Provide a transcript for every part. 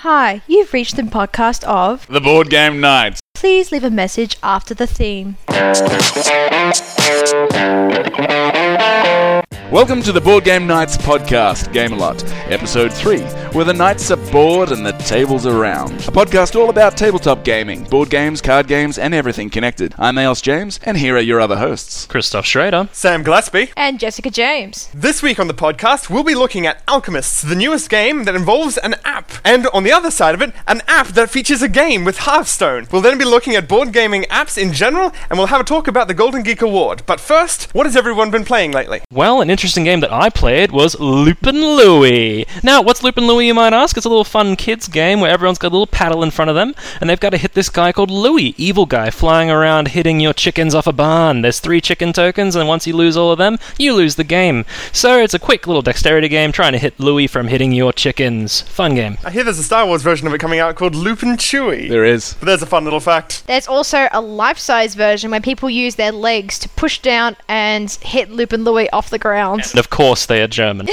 Hi, you've reached the podcast of The Board Game Knights. Please leave a message after the theme. Welcome to the Board Game Knights podcast, Game-A-Lot, Episode 3, where the knights are bored and the tables are round. A podcast all about tabletop gaming, board games, card games, and everything connected. I'm Ails James, and here are your other hosts. Christoph Schrader. Sam Gillespie. And Jessica James. This week on the podcast, we'll be looking at Alchemists, the newest game that involves an app. And on the other side of it, an app that features a game with Hearthstone. We'll then be looking at board gaming apps in general, and we'll have a talk about the Golden Geek Award. But first, what has everyone been playing lately? Well, an interesting game that I played was Loopin' Louie. Now, what's Loopin' Louie, you might ask? It's a little fun kids game where everyone's got a little paddle in front of them, and they've got to hit this guy called Louie, evil guy, flying around hitting your chickens off a barn. There's 3 chicken tokens, and once you lose all of them, you lose the game. So it's a quick little dexterity game trying to hit Louie from hitting your chickens. Fun game. I hear there's a Star Wars version of it coming out called Loopin' Chewie. There is. But there's a fun little fact. There's also a life-size version where people use their legs to push down and hit Loopin' Louie off the ground. And of course they are German.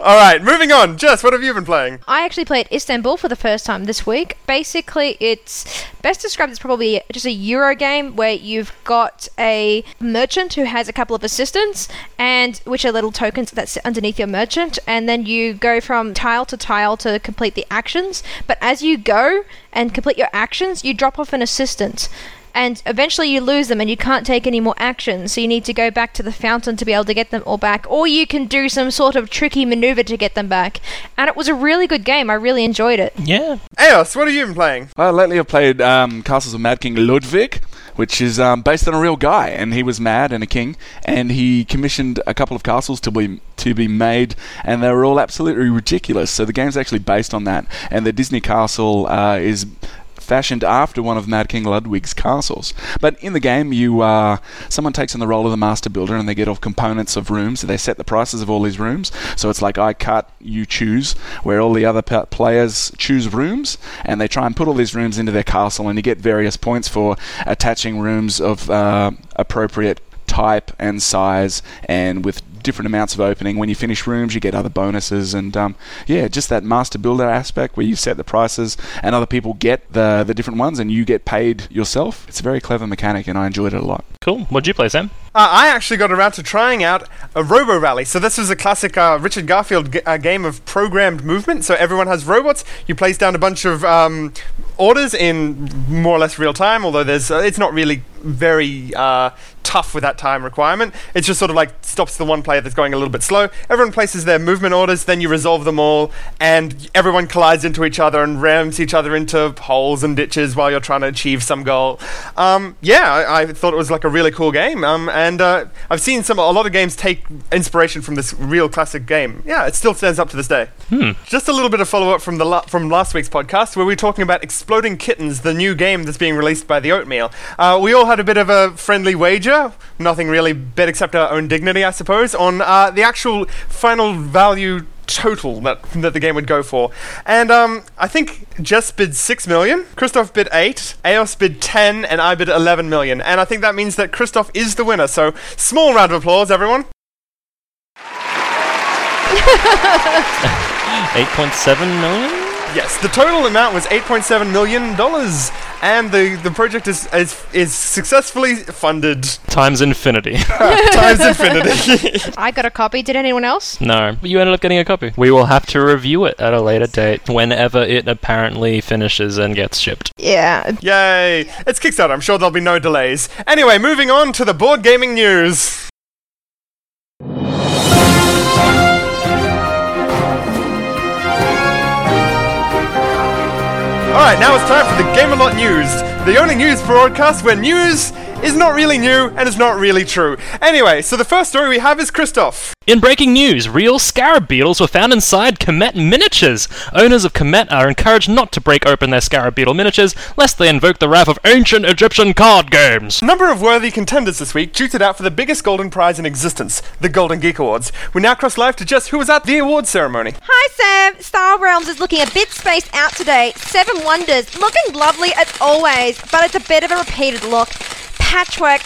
Alright, moving on. Jess, what have you been playing? I actually played Istanbul for the first time this week. Basically, it's best described as probably just a Euro game where you've got a merchant who has a couple of assistants, and which are little tokens that sit underneath your merchant, and then you go from tile to complete the actions. But as you go and complete your actions, you drop off an assistant. And eventually you lose them and you can't take any more action, so you need to go back to the fountain to be able to get them all back, or you can do some sort of tricky maneuver to get them back. And it was a really good game. I really enjoyed it. Yeah. Eos, what have you been playing? Well, lately I've played Castles of Mad King Ludwig, which is based on a real guy, and he was mad and a king, and he commissioned a couple of castles to be made, and they were all absolutely ridiculous. So the game's actually based on that, and the Disney castle is fashioned after one of Mad King Ludwig's castles. But in the game, someone takes on the role of the master builder, and they get off components of rooms. They set the prices of all these rooms. So it's like I cut, you choose, where all the other players choose rooms, and they try and put all these rooms into their castle, and you get various points for attaching rooms of appropriate type and size, and with different amounts of opening. When you finish rooms, you get other bonuses, and just that master builder aspect where you set the prices and other people get the different ones and you get paid yourself. It's a very clever mechanic, and I enjoyed it a lot. Cool. What'd you play, Sam? I actually got around to trying out a Robo Rally. So this was a classic Richard Garfield game of programmed movement. So everyone has robots. You place down a bunch of orders in more or less real time, although it's not really very tough with that time requirement. It's just sort of like stops the one player that's going a little bit slow. Everyone places their movement orders, then you resolve them all, and everyone collides into each other and rams each other into holes and ditches while you're trying to achieve some goal. I thought it was like a really cool game, and I've seen a lot of games take inspiration from this real classic game. Yeah, it still stands up to this day. Just a little bit of follow-up from from last week's podcast, where we were talking about Exploding Kittens, the new game that's being released by The Oatmeal. We all had a bit of a friendly wager, nothing really bet except our own dignity, I suppose, on the actual final value total that the game would go for. And I think Jess bid 6 million, Christoph bid 8, Eos bid 10, and I bid 11 million. And I think that means that Christoph is the winner, so small round of applause, everyone. 8.7 million? Yes, the total amount was $8.7 million, and the project is successfully funded. Times infinity. Times infinity. I got a copy. Did anyone else? No. You ended up getting a copy. We will have to review it at a later date, whenever it apparently finishes and gets shipped. Yeah. Yay. It's Kickstarter. I'm sure there'll be no delays. Anyway, moving on to the board gaming news. Alright, now it's time for the Game-A-Lot News, the only news broadcast where news is not really new and is not really true. Anyway, so the first story we have is Christoph. In breaking news, real scarab beetles were found inside Kemet miniatures. Owners of Kemet are encouraged not to break open their scarab beetle miniatures, lest they invoke the wrath of ancient Egyptian card games. A number of worthy contenders this week duted out for the biggest golden prize in existence, the Golden Geek Awards. We now cross live to Jess, who was at the awards ceremony. Hi Sam, Star Realms is looking a bit spaced out today. 7 Wonders, looking lovely as always, but it's a bit of a repeated look. Patchwork,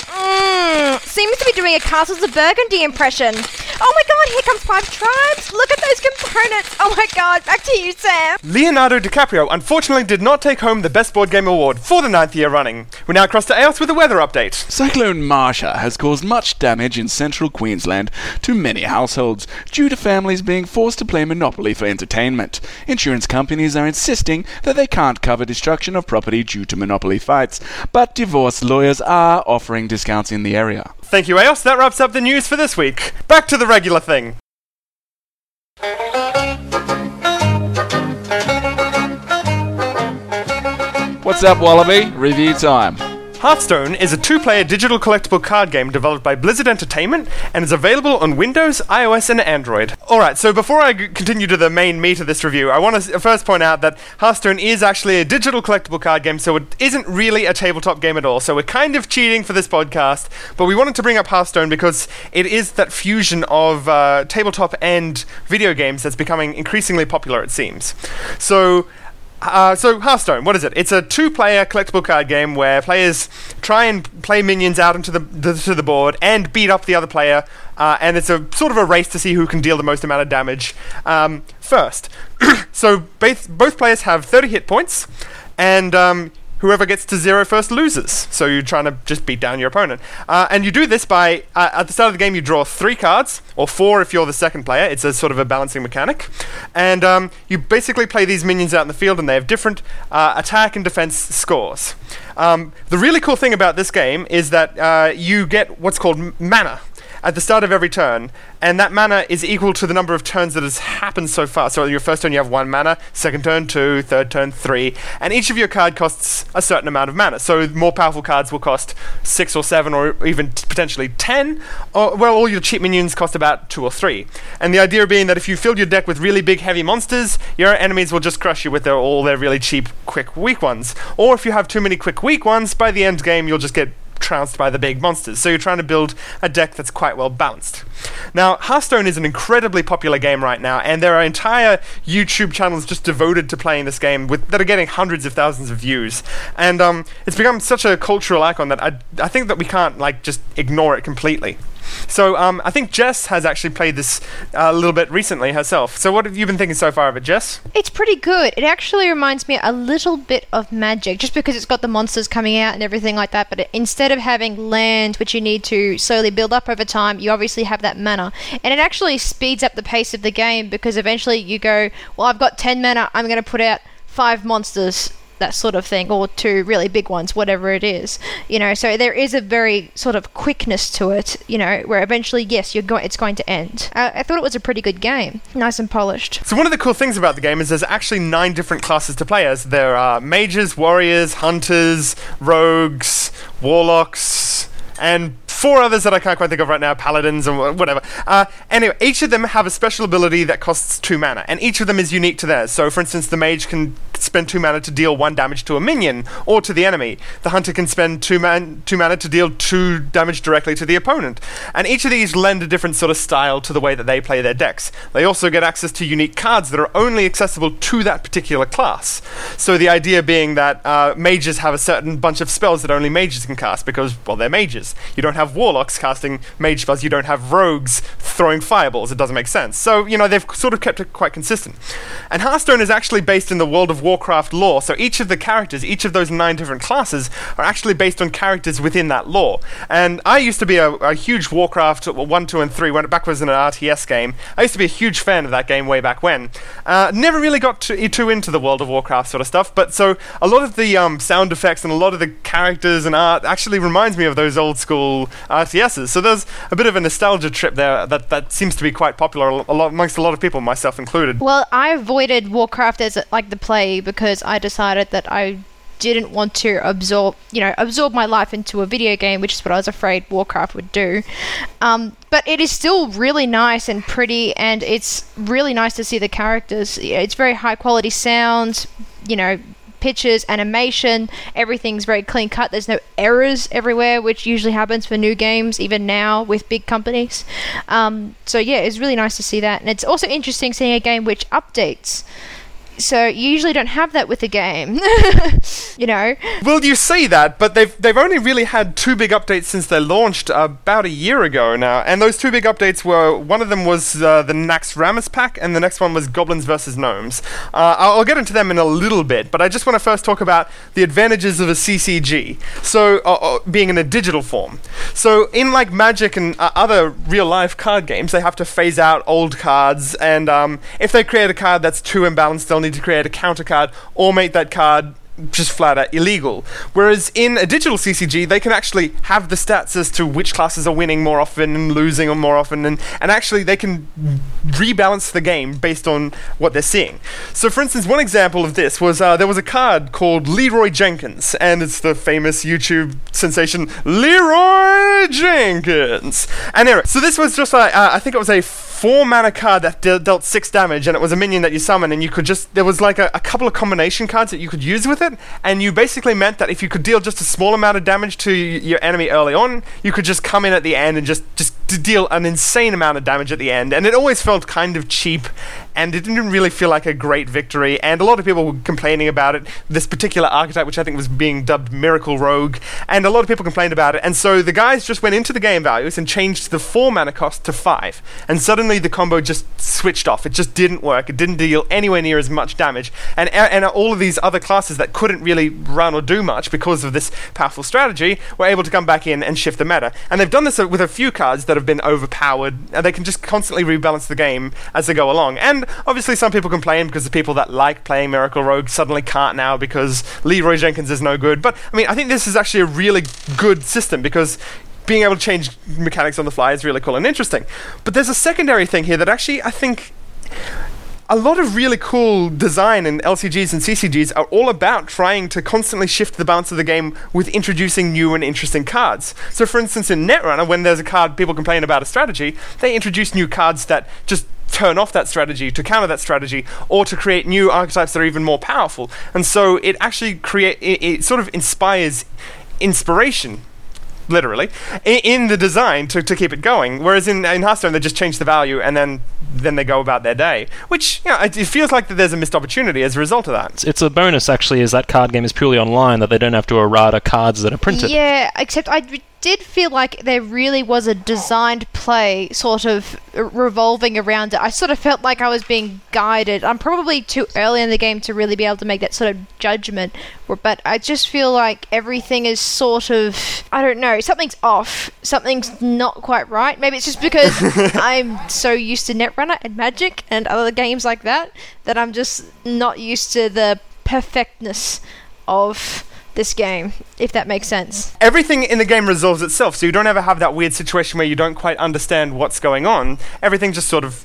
seems to be doing a Castles of Burgundy impression. Oh my god, on, here comes Five Tribes. Look at those components. Oh my god, back to you, Sam. Leonardo DiCaprio unfortunately did not take home the Best Board Game Award for the 9th year running. We're now across to Aos with a weather update. Cyclone Marsha has caused much damage in central Queensland to many households due to families being forced to play Monopoly for entertainment. Insurance companies are insisting that they can't cover destruction of property due to Monopoly fights, but divorce lawyers are offering discounts in the area. Thank you, Aos. That wraps up the news for this week. Back to the regular thing. What's up, Wallaby? Review time. Hearthstone is a two-player digital collectible card game developed by Blizzard Entertainment and is available on Windows, iOS, and Android. Alright, so before I continue to the main meat of this review, I want to first point out that Hearthstone is actually a digital collectible card game, so it isn't really a tabletop game at all, so we're kind of cheating for this podcast, but we wanted to bring up Hearthstone because it is that fusion of tabletop and video games that's becoming increasingly popular, it seems. So Hearthstone, what is it? It's a two-player collectible card game where players try and play minions out into the board and beat up the other player, and it's a sort of a race to see who can deal the most amount of damage first. So both players have 30 hit points, and whoever gets to zero first loses. So you're trying to just beat down your opponent. And you do this by, at the start of the game, you draw 3 cards, or 4 if you're the second player. It's a sort of a balancing mechanic. And you basically play these minions out in the field, and they have different attack and defense scores. The really cool thing about this game is that you get what's called mana at the start of every turn, and that mana is equal to the number of turns that has happened so far. So your first turn you have 1 mana, second turn 2, third turn 3, and each of your card costs a certain amount of mana. So more powerful cards will cost 6 or 7 or even potentially 10, well, all your cheap minions cost about 2 or 3. And the idea being that if you filled your deck with really big heavy monsters, your enemies will just crush you with all their really cheap, quick, weak ones. Or if you have too many quick, weak ones, by the end game you'll just get trounced by the big monsters. So you're trying to build a deck that's quite well balanced. Now, Hearthstone is an incredibly popular game right now, and there are entire YouTube channels just devoted to playing this game that are getting hundreds of thousands of views. And it's become such a cultural icon that I think that we can't just ignore it completely. So I think Jess has actually played this a little bit recently herself. So what have you been thinking so far of it, Jess? It's pretty good. It actually reminds me a little bit of Magic, just because it's got the monsters coming out and everything like that. But instead of having land, which you need to slowly build up over time, you obviously have that mana. And it actually speeds up the pace of the game because eventually you go, well, I've got 10 mana, I'm going to put out 5 monsters, that sort of thing, or 2 really big ones, whatever it is, so there is a very sort of quickness to it, where eventually, yes, it's going to end. I thought it was a pretty good game, nice and polished. So one of the cool things about the game is there's actually 9 different classes to play as. There are mages, warriors, hunters, rogues, warlocks, and 4 others that I can't quite think of right now, paladins and whatever. Anyway, each of them have a special ability that costs 2 mana, and each of them is unique to theirs. So, for instance, the mage can spend 2 mana to deal 1 damage to a minion or to the enemy. The hunter can spend 2 mana to deal 2 damage directly to the opponent. And each of these lend a different sort of style to the way that they play their decks. They also get access to unique cards that are only accessible to that particular class. So the idea being that mages have a certain bunch of spells that only mages can cast because, well, they're mages. You don't have warlocks casting mage spells, you don't have rogues throwing fireballs, it doesn't make sense. So, they've sort of kept it quite consistent. And Hearthstone is actually based in the World of Warcraft lore, so each of the characters, each of those 9 different classes, are actually based on characters within that lore. And I used to be a huge Warcraft 1, 2, and 3, when it back was in an RTS game. I used to be a huge fan of that game way back when. Never really got too into the World of Warcraft sort of stuff, but so a lot of the sound effects and a lot of the characters and art actually reminds me of those old school RTSs. So there's a bit of a nostalgia trip there that seems to be quite popular amongst a lot of people, myself included. Well, I avoided Warcraft as the play because I decided that I didn't want to absorb my life into a video game, which is what I was afraid Warcraft would do. But it is still really nice and pretty, and it's really nice to see the characters. It's very high quality sound, pictures, animation, everything's very clean cut. There's no errors everywhere, which usually happens for new games, even now with big companies. So yeah, it's really nice to see that. And it's also interesting seeing a game which updates So you usually don't have that with a game, you know. Well, you say that, but they've only really had two big updates since they launched about a year ago now. And those two big updates were, one of them was the Naxxramas pack, and the next one was Goblins vs. Gnomes. I'll get into them in a little bit, but I just want to first talk about the advantages of a CCG, so being in a digital form. So in like Magic and other real-life card games, they have to phase out old cards, and if they create a card that's too imbalanced, they'll need to create a counter card or make that card just flat out illegal. Whereas in a digital CCG, they can actually have the stats as to which classes are winning more often and losing more often, and actually they can rebalance the game based on what they're seeing. So for instance, one example of this was there was a card called Leroy Jenkins, and it's the famous YouTube sensation Leroy Jenkins. And anyway, so this was just I think it was a 4-mana card that dealt 6 damage, and it was a minion that you summon, and you could just, there was like a couple of combination cards that you could use with it, and you basically meant that if you could deal just a small amount of damage to your enemy early on, you could just come in at the end and just deal an insane amount of damage at the end, and it always felt kind of cheap, and it didn't really feel like a great victory, and a lot of people were complaining about it, this particular archetype, which I think was being dubbed Miracle Rogue, and a lot of people complained about it, and so the guys just went into the game values and changed the 4-mana cost to 5, and suddenly the combo just switched off. It just didn't work. It didn't deal anywhere near as much damage, and all of these other classes that couldn't really run or do much because of this powerful strategy were able to come back in and shift the meta, and they've done this with a few cards that have been overpowered, and they can just constantly rebalance the game as they go along. And obviously some people complain because the people that like playing Miracle Rogue suddenly can't now because Leroy Jenkins is no good, but I mean, I think this is actually a really good system because being able to change mechanics on the fly is really cool and interesting. But there's a secondary thing here that actually I think a lot of really cool design in LCGs and CCGs are all about trying to constantly shift the balance of the game with introducing new and interesting cards. So for instance, in Netrunner, when there's a card people complain about a strategy, they introduce new cards that just turn off that strategy, to counter that strategy, or to create new archetypes that are even more powerful. And so it actually it sort of inspires inspiration, literally, in the design to keep it going. Whereas in Hearthstone, they just change the value and then they go about their day, which, you know, it feels like that there's a missed opportunity as a result of that. It's a bonus, actually, is that card game is purely online, that they don't have to errata cards that are printed. Yeah, except I did feel like there really was a designed play sort of revolving around it. I sort of felt like I was being guided. I'm probably too early in the game to really be able to make that sort of judgment, but I just feel like everything is sort of, I don't know, something's off, something's not quite right. Maybe it's just because I'm so used to Netrunner and Magic and other games like that I'm just not used to the perfectness of this game, if that makes sense. Everything in the game resolves itself, so you don't ever have that weird situation where you don't quite understand what's going on. Everything just sort of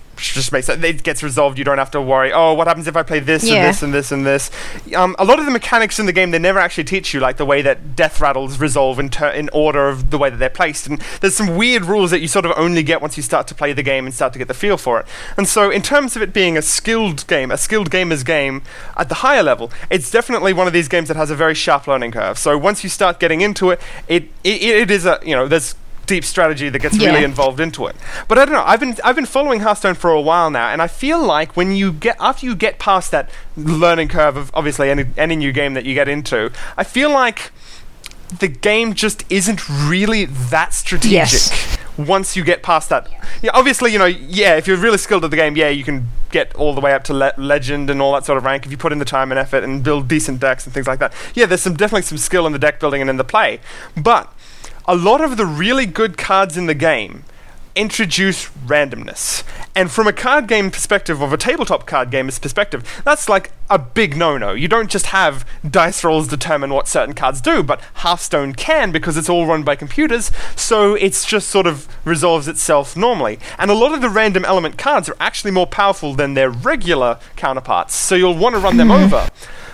makes sense. It gets resolved. You don't have to worry, oh, what happens if I play this and this and this and this. A lot of the mechanics in the game, they never actually teach you, like the way that death rattles resolve in order of the way that they're placed, and there's some weird rules that you sort of only get once you start to play the game and start to get the feel for it. And so in terms of it being a skilled gamer's game at the higher level, it's definitely one of these games that has a very sharp learning curve. So once you start getting into it, it is a, you know, there's deep strategy that gets really involved into it. But I don't know, I've been following Hearthstone for a while now, and I feel like when you get, after you get past that learning curve of obviously any new game that you get into, I feel like the game just isn't really that strategic once you get past that. Yeah, obviously, you know, if you're really skilled at the game, you can get all the way up to legend and all that sort of rank if you put in the time and effort and build decent decks and things like that. Yeah, there's definitely some skill in the deck building and in the play, but a lot of the really good cards in the game introduce randomness. And from a card game perspective, of a tabletop card gamer's perspective, that's like a big no-no. You don't just have dice rolls determine what certain cards do, but Hearthstone can, because it's all run by computers, so it's just sort of resolves itself normally. And a lot of the random element cards are actually more powerful than their regular counterparts, so you'll want to run them over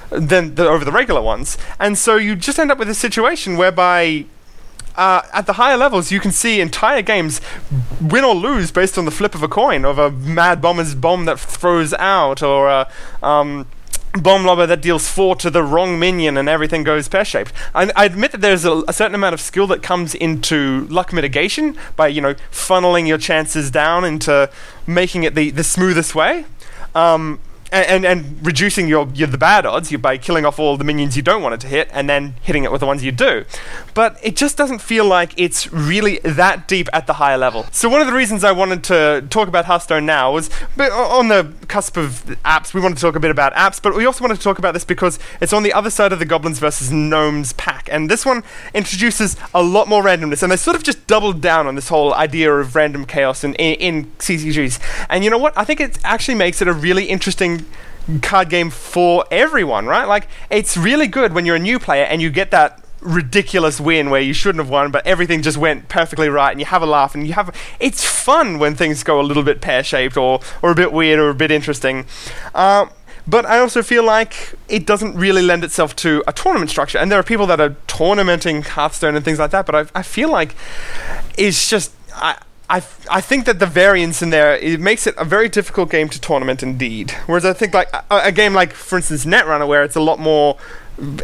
the regular ones. And so you just end up with a situation whereby at the higher levels, you can see entire games win or lose based on the flip of a coin, of a Mad Bomber's bomb that throws out, or a Bomb Lobber that deals 4 to the wrong minion and everything goes pear-shaped. I admit that there's a certain amount of skill that comes into luck mitigation by, you know, funneling your chances down into making it the smoothest way. and reducing your the bad odds by killing off all the minions you don't want it to hit and then hitting it with the ones you do. But it just doesn't feel like it's really that deep at the higher level. So one of the reasons I wanted to talk about Hearthstone now was, on the cusp of apps, we wanted to talk a bit about apps, but we also wanted to talk about this because it's on the other side of the Goblins versus Gnomes pack, and this one introduces a lot more randomness, and they sort of just doubled down on this whole idea of random chaos in CCGs. And you know what? I think it actually makes it a really interesting card game for everyone, right? Like, it's really good when you're a new player and you get that ridiculous win where you shouldn't have won, but everything just went perfectly right, and you have a laugh, and you have... It's fun when things go a little bit pear-shaped or a bit weird or a bit interesting. But I also feel like it doesn't really lend itself to a tournament structure, and there are people that are tournamenting Hearthstone and things like that, but I feel like it's just... I think that the variance in there, it makes it a very difficult game to tournament indeed. Whereas I think like a game like, for instance, Netrunner, where it's a lot more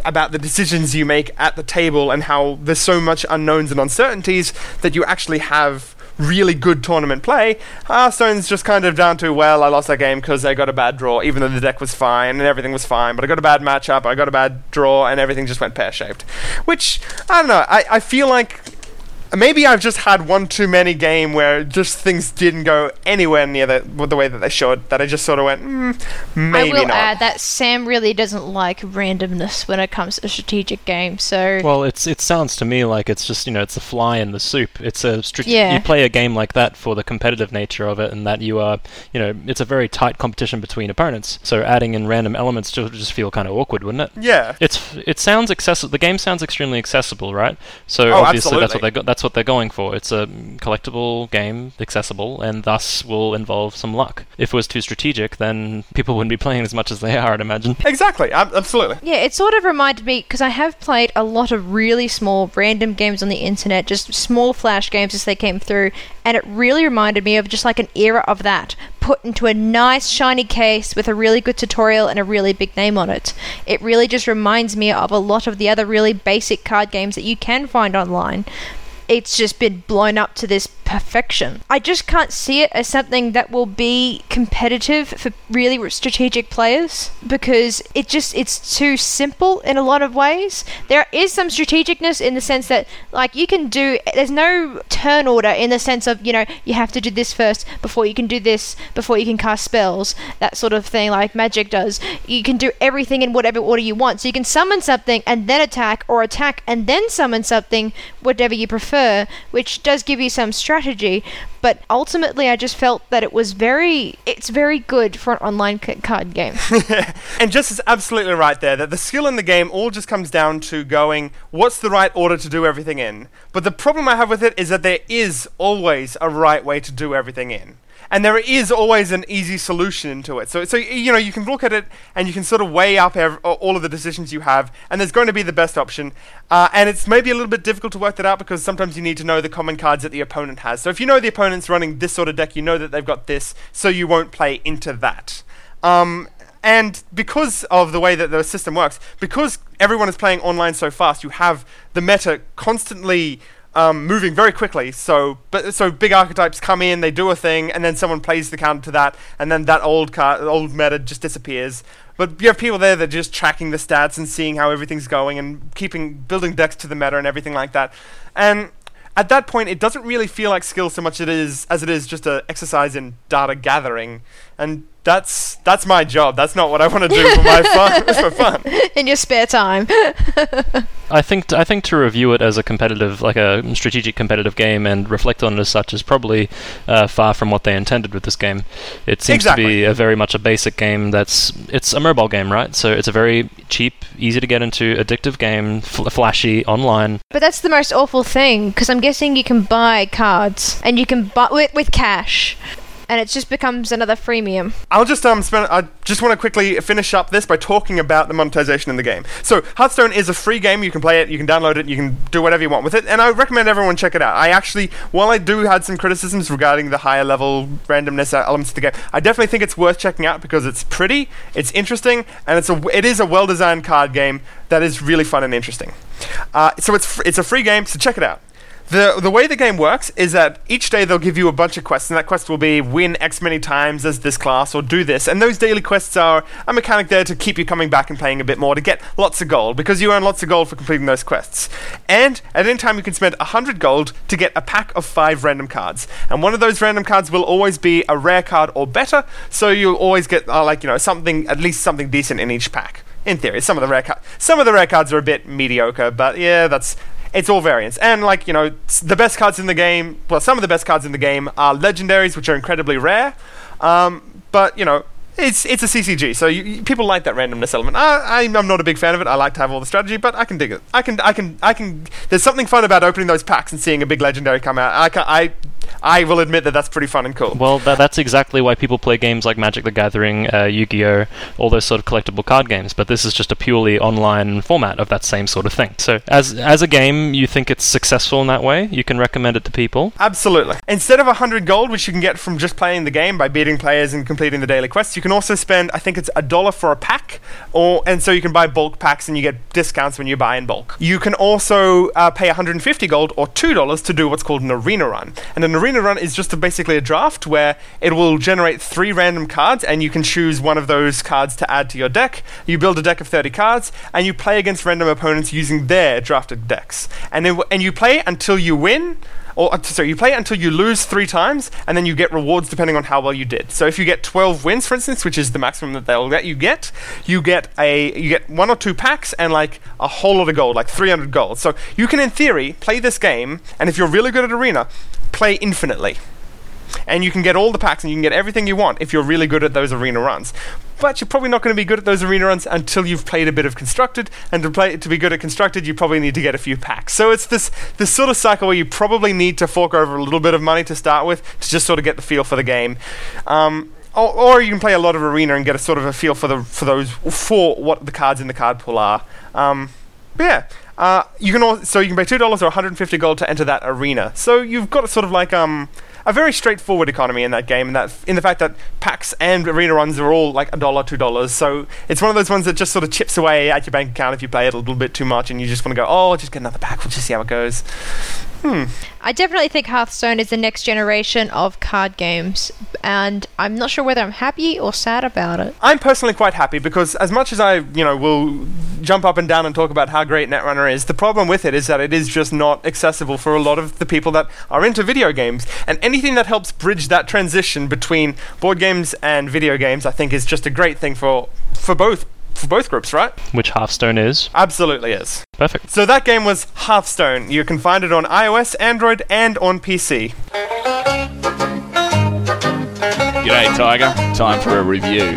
about the decisions you make at the table and how there's so much unknowns and uncertainties that you actually have really good tournament play. Hearthstone's just kind of down to, well, I lost that game because I got a bad draw, even though the deck was fine and everything was fine, but I got a bad matchup, I got a bad draw, and everything just went pear-shaped. Which, I don't know, I feel like... Maybe I've just had one too many game where just things didn't go anywhere near the way that they should, that I just sort of went, maybe not. I will add that Sam really doesn't like randomness when it comes to strategic games, so... Well, it sounds to me like it's just, it's a fly in the soup. It's a You play a game like that for the competitive nature of it, and that you are, it's a very tight competition between opponents, so adding in random elements to just feel kind of awkward, wouldn't it? Yeah. It sounds accessible. The game sounds extremely accessible, right? So obviously absolutely. That's what they're going for. It's a collectible game, accessible, and thus will involve some luck. If it was too strategic, then people wouldn't be playing as much as they are, I'd imagine. Exactly, absolutely. Yeah, it sort of reminded me, because I have played a lot of really small random games on the internet, just small flash games as they came through, and it really reminded me of just like an era of that, put into a nice shiny case with a really good tutorial and a really big name on it. It really just reminds me of a lot of the other really basic card games that you can find online. It's just been blown up to this perfection. I just can't see it as something that will be competitive for really strategic players because it's too simple in a lot of ways. There is some strategicness in the sense that like you can do, there's no turn order in the sense of, you have to do this first before you can do this, before you can cast spells, that sort of thing like Magic does. You can do everything in whatever order you want. So you can summon something and then attack or attack and then summon something, whatever you prefer. Which does give you some strategy, but ultimately I just felt that it was very good for an online card game. And Jess is absolutely right there, that the skill in the game all just comes down to going, what's the right order to do everything in? But the problem I have with it is that there is always a right way to do everything in. And there is always an easy solution to it. So you can look at it and you can sort of weigh up all of the decisions you have, and there's going to be the best option. And it's maybe a little bit difficult to work that out because sometimes you need to know the common cards that the opponent has. So if you know the opponent's running this sort of deck, you know that they've got this, so you won't play into that. And because of the way that the system works, because everyone is playing online so fast, you have the meta constantly... moving very quickly, so big archetypes come in, they do a thing, and then someone plays the counter to that, and then that old meta just disappears. But you have people there that are just tracking the stats and seeing how everything's going and building decks to the meta and everything like that. And at that point, it doesn't really feel like skill so much as it is just an exercise in data gathering, and that's my job. That's not what I want to do for my fun. For fun. In your spare time. I think to review it as a competitive, like a strategic competitive game, and reflect on it as such is probably far from what they intended with this game. It seems to be very much a basic game. It's a mobile game, right? So it's a very cheap, easy to get into, addictive game, flashy online. But that's the most awful thing, because I'm guessing you can buy cards and you can buy with cash. And it just becomes another freemium. I just want to quickly finish up this by talking about the monetization in the game. So Hearthstone is a free game. You can play it, you can download it, you can do whatever you want with it, and I recommend everyone check it out. I actually, while I do had some criticisms regarding the higher level randomness elements of the game, I definitely think it's worth checking out because it's pretty, it's interesting, and it is a well-designed card game that is really fun and interesting. So it's a free game, so check it out. The way the game works is that each day they'll give you a bunch of quests, and that quest will be win X many times as this class or do this. And those daily quests are a mechanic there to keep you coming back and playing a bit more to get lots of gold, because you earn lots of gold for completing those quests. And at any time you can spend 100 gold to get a pack of 5 random cards. And one of those random cards will always be a rare card or better, so you'll always get something, at least something decent in each pack. In theory, some of the rare cards are a bit mediocre, but yeah, it's all variants. And the best cards in the game, well, some of the best cards in the game are legendaries, which are incredibly rare. But it's a CCG, so people like that randomness element. I'm not a big fan of it. I like to have all the strategy, but I can dig it. I can. There's something fun about opening those packs and seeing a big legendary come out. I will admit that's pretty fun and cool. Well, that's exactly why people play games like Magic the Gathering, Yu-Gi-Oh, all those sort of collectible card games, but this is just a purely online format of that same sort of thing. So as a game, you think it's successful in that way? You can recommend it to people? Absolutely. Instead of 100 gold, which you can get from just playing the game by beating players and completing the daily quests, you can also spend, I think it's $1 for a pack, and so you can buy bulk packs and you get discounts when you buy in bulk. You can also pay 150 gold or $2 to do what's called an arena run. And an arena run is just basically a draft where it will generate 3 random cards and you can choose one of those cards to add to your deck. You build a deck of 30 cards and you play against random opponents using their drafted decks. And you play until you win, you play until you lose 3 times, and then you get rewards depending on how well you did. So if you get 12 wins, for instance, which is the maximum that they'll let you get, you get 1 or 2 packs and a whole lot of gold, 300 gold. So you can, in theory, play this game, and if you're really good at arena, play infinitely. And you can get all the packs and you can get everything you want if you're really good at those arena runs. But you're probably not going to be good at those arena runs until you've played a bit of Constructed, and to be good at Constructed, you probably need to get a few packs. So it's this sort of cycle where you probably need to fork over a little bit of money to start with to just sort of get the feel for the game. Or you can play a lot of arena and get a sort of a feel for what the cards in the card pool are. You can pay $2 or 150 gold to enter that arena. So you've got sort of a very straightforward economy in that game, and that in the fact that packs and arena runs are all $1, $2. So it's one of those ones that just sort of chips away at your bank account if you play it a little bit too much, and you just want to go, oh, I'll just get another pack. We'll just see how it goes. I definitely think Hearthstone is the next generation of card games, and I'm not sure whether I'm happy or sad about it. I'm personally quite happy because, as much as I, will jump up and down and talk about how great Netrunner is, the problem with it is that it is just not accessible for a lot of the people that are into video games, and anything that helps bridge that transition between board games and video games, I think, is just a great thing for both groups, right? Which Hearthstone is. Absolutely is. Perfect. So that game was Hearthstone. You can find it on iOS, Android, and on PC. G'day, Tiger. Time for a review.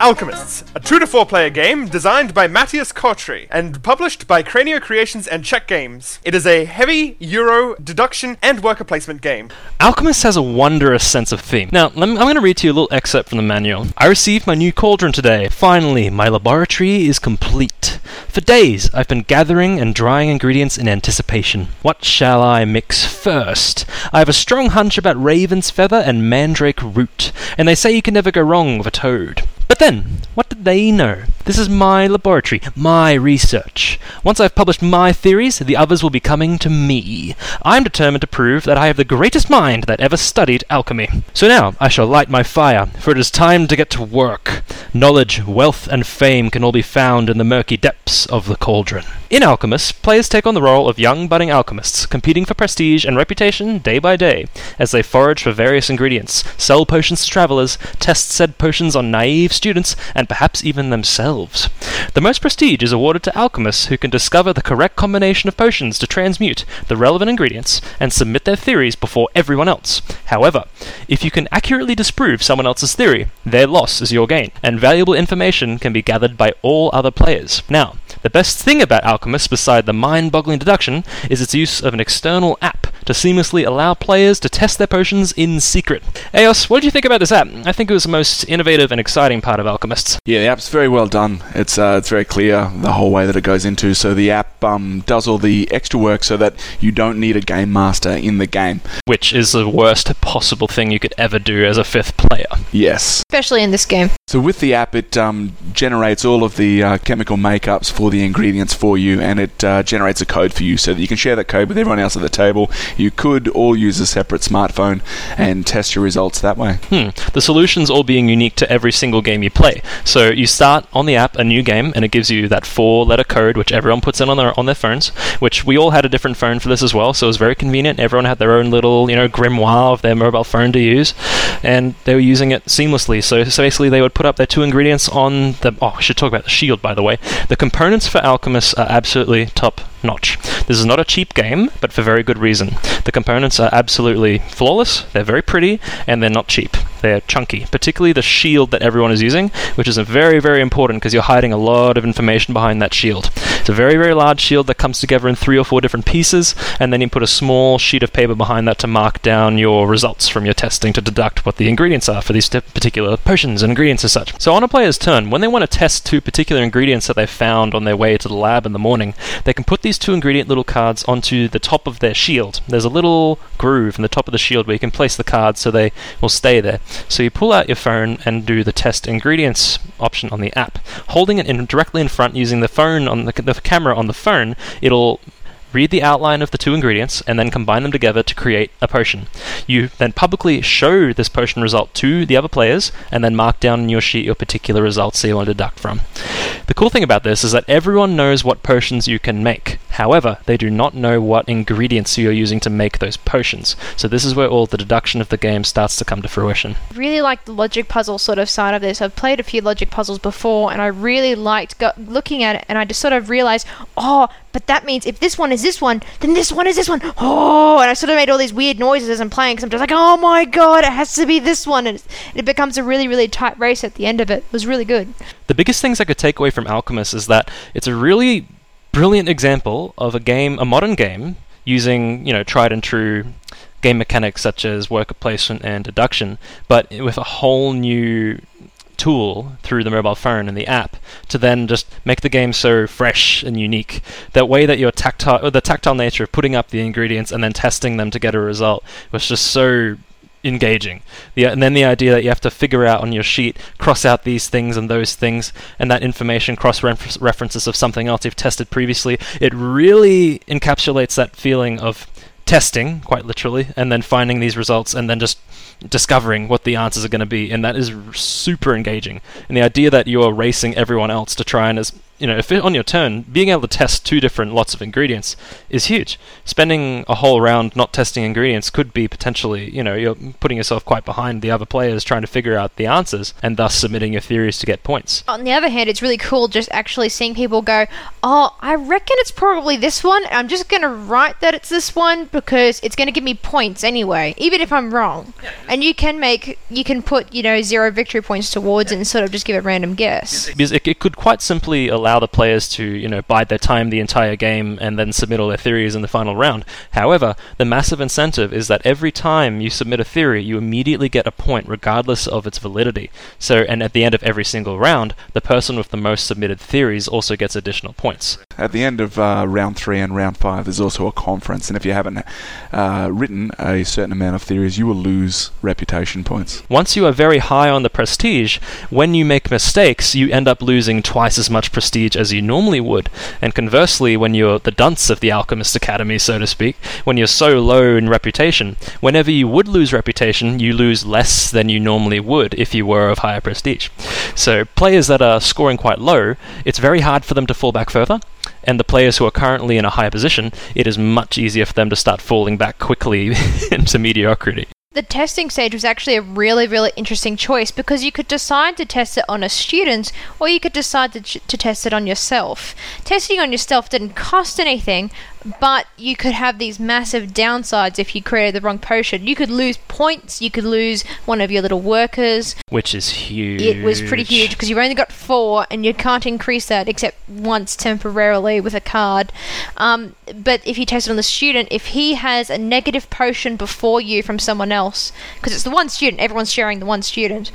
Alchemists, a 2-4 player game designed by Matthias Kotry and published by Cranio Creations and Czech Games. It is a heavy Euro deduction and worker placement game. Alchemists has a wondrous sense of theme. Now, I'm going to read to you a little excerpt from the manual. I received my new cauldron today. Finally, my laboratory is complete. For days, I've been gathering and drying ingredients in anticipation. What shall I mix first? I have a strong hunch about raven's feather and mandrake root, and they say you can never go wrong with a toad. But then, what did they know? This is my laboratory, my research. Once I've published my theories, the others will be coming to me. I'm determined to prove that I have the greatest mind that ever studied alchemy. So now I shall light my fire, for it is time to get to work. Knowledge, wealth, and fame can all be found in the murky depths of the cauldron. In Alchemists, players take on the role of young budding alchemists, competing for prestige and reputation day by day, as they forage for various ingredients, sell potions to travellers, test said potions on naive students, and perhaps even themselves. The most prestige is awarded to alchemists who can discover the correct combination of potions to transmute the relevant ingredients and submit their theories before everyone else. However, if you can accurately disprove someone else's theory, their loss is your gain, and valuable information can be gathered by all other players. Now, the best thing about Alchemists, beside the mind-boggling deduction, is its use of an external app to seamlessly allow players to test their potions in secret. Eos, what did you think about this app? I think it was the most innovative and exciting part of Alchemists. Yeah, the app's very well done. It's very clear the whole way that it goes into. So the app does all the extra work so that you don't need a game master in the game. Which is the worst possible thing you could ever do as a 5th player. Yes. Especially in this game. So with the app, it generates all of the chemical makeups for the ingredients for you, and it generates a code for you so that you can share that code with everyone else at the table. You could all use a separate smartphone and test your results that way. The solutions all being unique to every single game you play. So you start on the app a new game, and it gives you that 4-letter code, which everyone puts in on their phones, which we all had a different phone for this as well, so it was very convenient. Everyone had their own little, grimoire of their mobile phone to use, and they were using it seamlessly. So basically they would put up their 2 ingredients on the... Oh, we should talk about the shield, by the way. The components for Alchemists are absolutely top notch. This is not a cheap game, but for very good reason. The components are absolutely flawless, they're very pretty, and they're not cheap. They're chunky, particularly the shield that everyone is using, which is a very, very important because you're hiding a lot of information behind that shield. It's a very, very large shield that comes together in 3 or 4 different pieces, and then you put a small sheet of paper behind that to mark down your results from your testing to deduct what the ingredients are for these particular potions and ingredients and such. So on a player's turn, when they want to test 2 particular ingredients that they found on their way to the lab in the morning, they can put these 2 ingredient little cards onto the top of their shield. There's a little groove in the top of the shield where you can place the cards so they will stay there. So you pull out your phone and do the test ingredients option on the app. Holding it in directly in front using the phone on the camera on the phone, it'll read the outline of the 2 ingredients, and then combine them together to create a potion. You then publicly show this potion result to the other players, and then mark down in your sheet your particular results that you want to deduct from. The cool thing about this is that everyone knows what potions you can make. However, they do not know what ingredients you're using to make those potions. So this is where all the deduction of the game starts to come to fruition. I really like the logic puzzle sort of side of this. I've played a few logic puzzles before, and I really liked looking at it, and I just sort of realized, but that means if this one is this one, then this one is this one. Oh, and I sort of made all these weird noises as I'm playing because I'm just like, oh my god, it has to be this one. And it becomes a really, really tight race at the end of it. It was really good. The biggest things I could take away from Alchemist is that it's a really brilliant example of a modern game, using, tried and true game mechanics such as worker placement and deduction, but with a whole new tool through the mobile phone and the app to then just make the game so fresh and unique. That way that the tactile nature of putting up the ingredients and then testing them to get a result was just so engaging. And then the idea that you have to figure out on your sheet, cross out these things and those things, and that information cross-references of something else you've tested previously, it really encapsulates that feeling of testing, quite literally, and then finding these results and then just discovering what the answers are going to be, and that is super engaging. And the idea that you're racing everyone else to try and, if on your turn, being able to test 2 different lots of ingredients is huge. Spending a whole round not testing ingredients could be potentially, you're putting yourself quite behind the other players trying to figure out the answers and thus submitting your theories to get points. On the other hand, it's really cool just actually seeing people go, I reckon it's probably this one. I'm just going to write that it's this one because it's going to give me points anyway, even if I'm wrong. Yeah. And you can put 0 victory points towards it and sort of just give a random guess. Because it could quite simply allow the players to, bide their time the entire game and then submit all their theories in the final round. However, the massive incentive is that every time you submit a theory, you immediately get a point regardless of its validity. And at the end of every single round, the person with the most submitted theories also gets additional points. At the end of round 3 and round 5, there's also a conference, and if you haven't written a certain amount of theories, you will lose reputation points. Once you are very high on the prestige, when you make mistakes, you end up losing twice as much prestige as you normally would. And conversely, when you're the dunce of the Alchemist Academy, so to speak, when you're so low in reputation, whenever you would lose reputation, you lose less than you normally would if you were of higher prestige. So players that are scoring quite low, it's very hard for them to fall back further. And the players who are currently in a higher position, it is much easier for them to start falling back quickly into mediocrity. The testing stage was actually a really, really interesting choice because you could decide to test it on a student or you could decide to test it on yourself. Testing on yourself didn't cost anything, but you could have these massive downsides if you created the wrong potion. You could lose points, you could lose one of your little workers. Which is huge. It was pretty huge because you've only got 4 and you can't increase that except once temporarily with a card. But if you test it on the student, if he has a negative potion before you from someone else, because it's the one student, everyone's sharing the one student.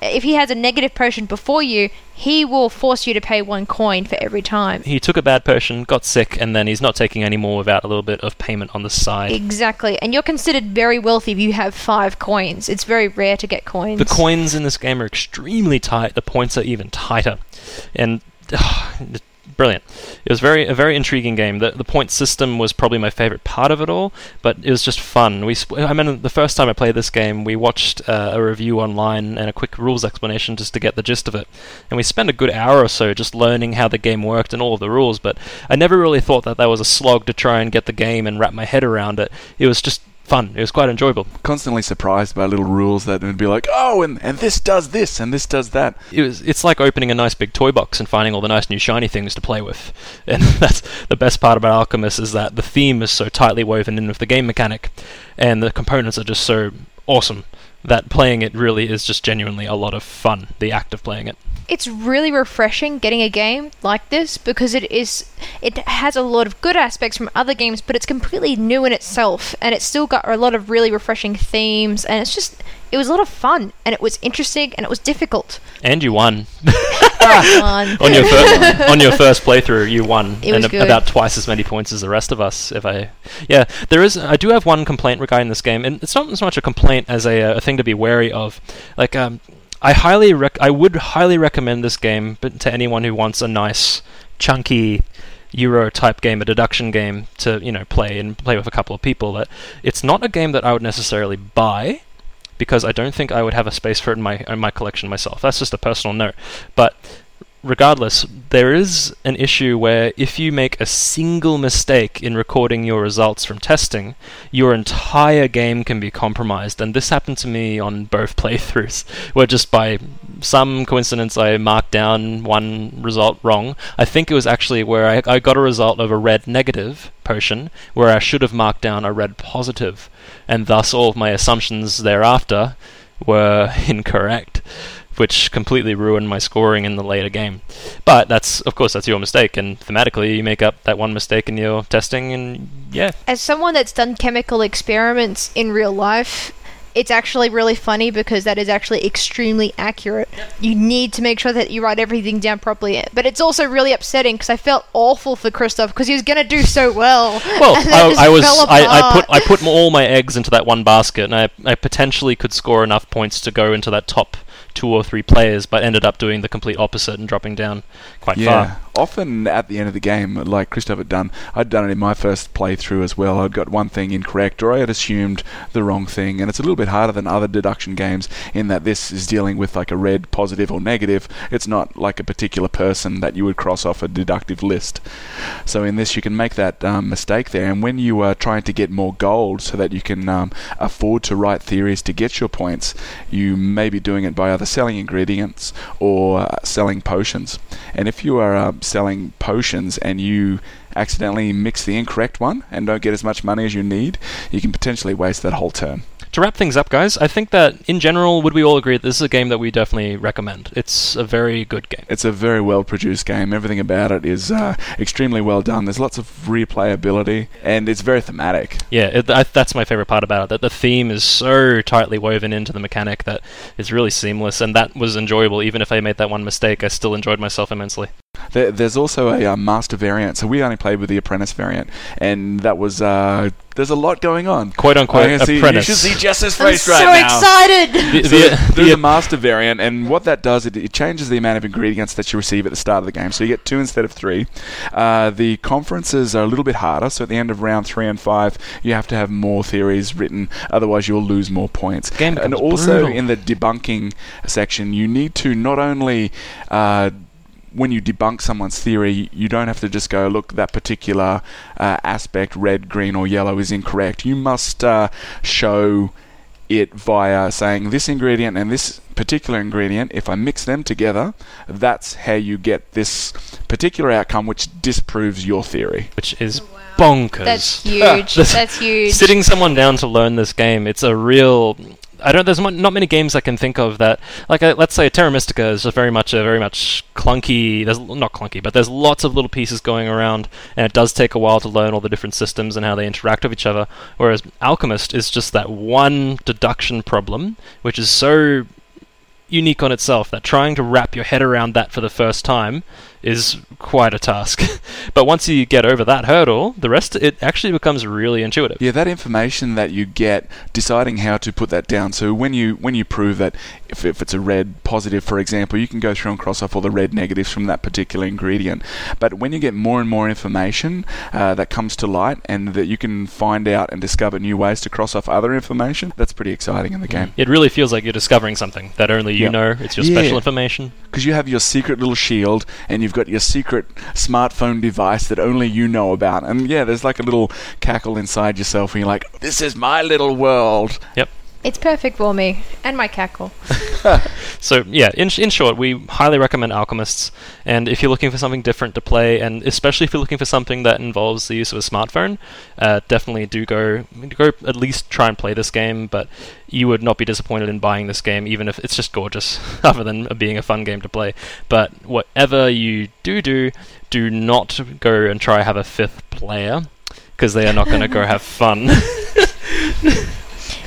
If he has a negative potion before you, he will force you to pay 1 coin for every time. He took a bad potion, got sick, and then he's not taking any more without a little bit of payment on the side. Exactly. And you're considered very wealthy if you have 5 coins. It's very rare to get coins. The coins in this game are extremely tight. The points are even tighter. And brilliant. It was a very intriguing game. The point system was probably my favorite part of it all, but it was just fun. I mean, the first time I played this game, we watched a review online and a quick rules explanation just to get the gist of it. And we spent a good hour or so just learning how the game worked and all of the rules, but I never really thought that was a slog to try and get the game and wrap my head around it. It was just fun. It was quite enjoyable. Constantly surprised by little rules that would be like, oh, and this does this, and this does that. It's like opening a nice big toy box and finding all the nice new shiny things to play with. And that's the best part about Alchemist, is that the theme is so tightly woven in with the game mechanic, and the components are just so awesome that playing it really is just genuinely a lot of fun, the act of playing it. It's really refreshing getting a game like this, because it has a lot of good aspects from other games, but it's completely new in itself, and it's still got a lot of really refreshing themes, and it was a lot of fun, and it was interesting, and it was difficult. And you won. On your first playthrough, you won. It was good. About twice as many points as the rest of us. I do have one complaint regarding this game, and it's not as much a complaint as a thing to be wary of. Like, I would highly recommend this game, but to anyone who wants a nice, chunky Euro-type game, a deduction game to play with a couple of people. That it's not a game that I would necessarily buy, because I don't think I would have a space for it in my collection myself. That's just a personal note. But regardless, there is an issue where if you make a single mistake in recording your results from testing, your entire game can be compromised, and this happened to me on both playthroughs, where just by some coincidence I marked down one result wrong. I think it was actually where I got a result of a red negative potion, where I should have marked down a red positive, and thus all of my assumptions thereafter were incorrect, which completely ruined my scoring in the later game. But of course that's your mistake, and thematically you make up that one mistake in your testing, and yeah. As someone that's done chemical experiments in real life, it's actually really funny, because that is actually extremely accurate. Yep. You need to make sure that you write everything down properly. But it's also really upsetting, because I felt awful for Christoph, because he was going to do so well. Well, I put all my eggs into that one basket, and I potentially could score enough points to go into that top 2 or 3 players, but ended up doing the complete opposite and dropping down quite far. Often at the end of the game, like Christoph had done, I'd done it in my first playthrough as well. I'd got one thing incorrect, or I had assumed the wrong thing, and it's a little bit harder than other deduction games in that this is dealing with like a red, positive or negative. It's not like a particular person that you would cross off a deductive list. So in this, you can make that mistake there, and when you are trying to get more gold so that you can afford to write theories to get your points, you may be doing it by other selling ingredients or selling potions. And if you are selling potions and you accidentally mix the incorrect one and don't get as much money as you need, you can potentially waste that whole turn. To wrap things up, guys, I think that in general, would we all agree that this is a game that we definitely recommend? It's a very good game. It's a very well-produced game. Everything about it is extremely well done. There's lots of replayability, and it's very thematic. Yeah, that's my favorite part about it, that the theme is so tightly woven into the mechanic that it's really seamless, and that was enjoyable. Even if I made that one mistake, I still enjoyed myself immensely. There's also a master variant, so we only played with the apprentice variant, and that was there's a lot going on. Quote unquote apprentice. You should see Jess's face right now. I'm so excited. There's a master variant, and what that does, it changes the amount of ingredients that you receive at the start of the game, so you get 2 instead of 3. The conferences are a little bit harder, so at the end of round 3 and 5, you have to have more theories written, otherwise you'll lose more points. Game and also brutal. In the debunking section, you need to not only when you debunk someone's theory, you don't have to just go, look, that particular aspect, red, green, or yellow, is incorrect. You must show it via saying this ingredient and this particular ingredient, if I mix them together, that's how you get this particular outcome, which disproves your theory. Which is bonkers. That's huge. That's huge. Sitting someone down to learn this game, it's a real... there's not many games I can think of that, like, let's say Terra Mystica is very much clunky. There's lots of little pieces going around, and it does take a while to learn all the different systems and how they interact with each other, whereas Alchemist is just that one deduction problem, which is so unique on itself that trying to wrap your head around that for the first time is quite a task. But once you get over that hurdle, the rest, it actually becomes really intuitive. Yeah, that information that you get, deciding how to put that down. So when you prove that, if it's a red positive, for example, you can go through and cross off all the red negatives from that particular ingredient. But when you get more and more information that comes to light, and that you can find out and discover new ways to cross off other information, that's pretty exciting in the game. It really feels like you're discovering something that only you know. It's your special information. Because you have your secret little shield, and you've got your secret smartphone device that only you know about. And yeah, there's like a little cackle inside yourself, and you're like, this is my little world. Yep. It's perfect for me, and my cackle. So, yeah, in short, we highly recommend Alchemists, and if you're looking for something different to play, and especially if you're looking for something that involves the use of a smartphone, definitely do go at least try and play this game, but you would not be disappointed in buying this game, even if it's just gorgeous, other than being a fun game to play. But whatever you do not go and try have a fifth player, because they are not going to go have fun.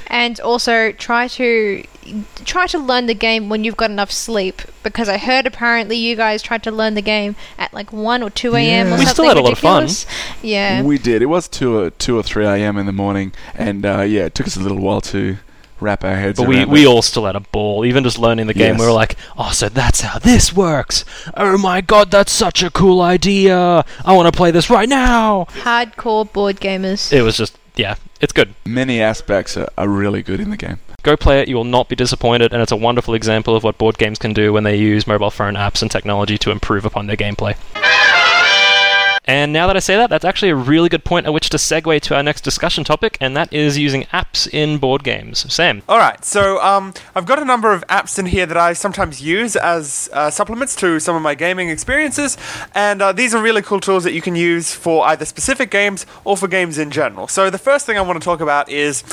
And also try to learn the game when you've got enough sleep, because I heard apparently you guys tried to learn the game at like 1 or 2 a.m. or something ridiculous. We still had a lot of fun. Yeah. We did. It was 2 or 3 a.m. in the morning, and it took us a little while to wrap our heads around it. But we all still had a ball. Even just learning the game, we were like, oh, so that's how this works. Oh my god, that's such a cool idea. I want to play this right now. Hardcore board gamers. It was just... yeah, it's good. Many aspects are really good in the game. Go play it, you will not be disappointed, and it's a wonderful example of what board games can do when they use mobile phone apps and technology to improve upon their gameplay. And now that I say that, that's actually a really good point at which to segue to our next discussion topic, and that is using apps in board games. Sam? Alright, so I've got a number of apps in here that I sometimes use as supplements to some of my gaming experiences, and these are really cool tools that you can use for either specific games or for games in general. So the first thing I want to talk about is...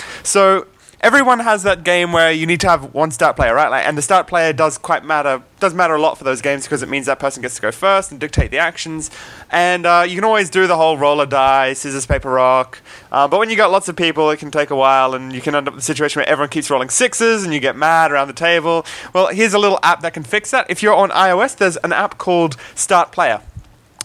everyone has that game where you need to have one start player, right? Like, and the start player does matter a lot for those games, because it means that person gets to go first and dictate the actions. And you can always do the whole roll a die, scissors, paper, rock. But when you got lots of people, it can take a while, and you can end up in a situation where everyone keeps rolling sixes and you get mad around the table. Well, here's a little app that can fix that. If you're on iOS, there's an app called Start Player.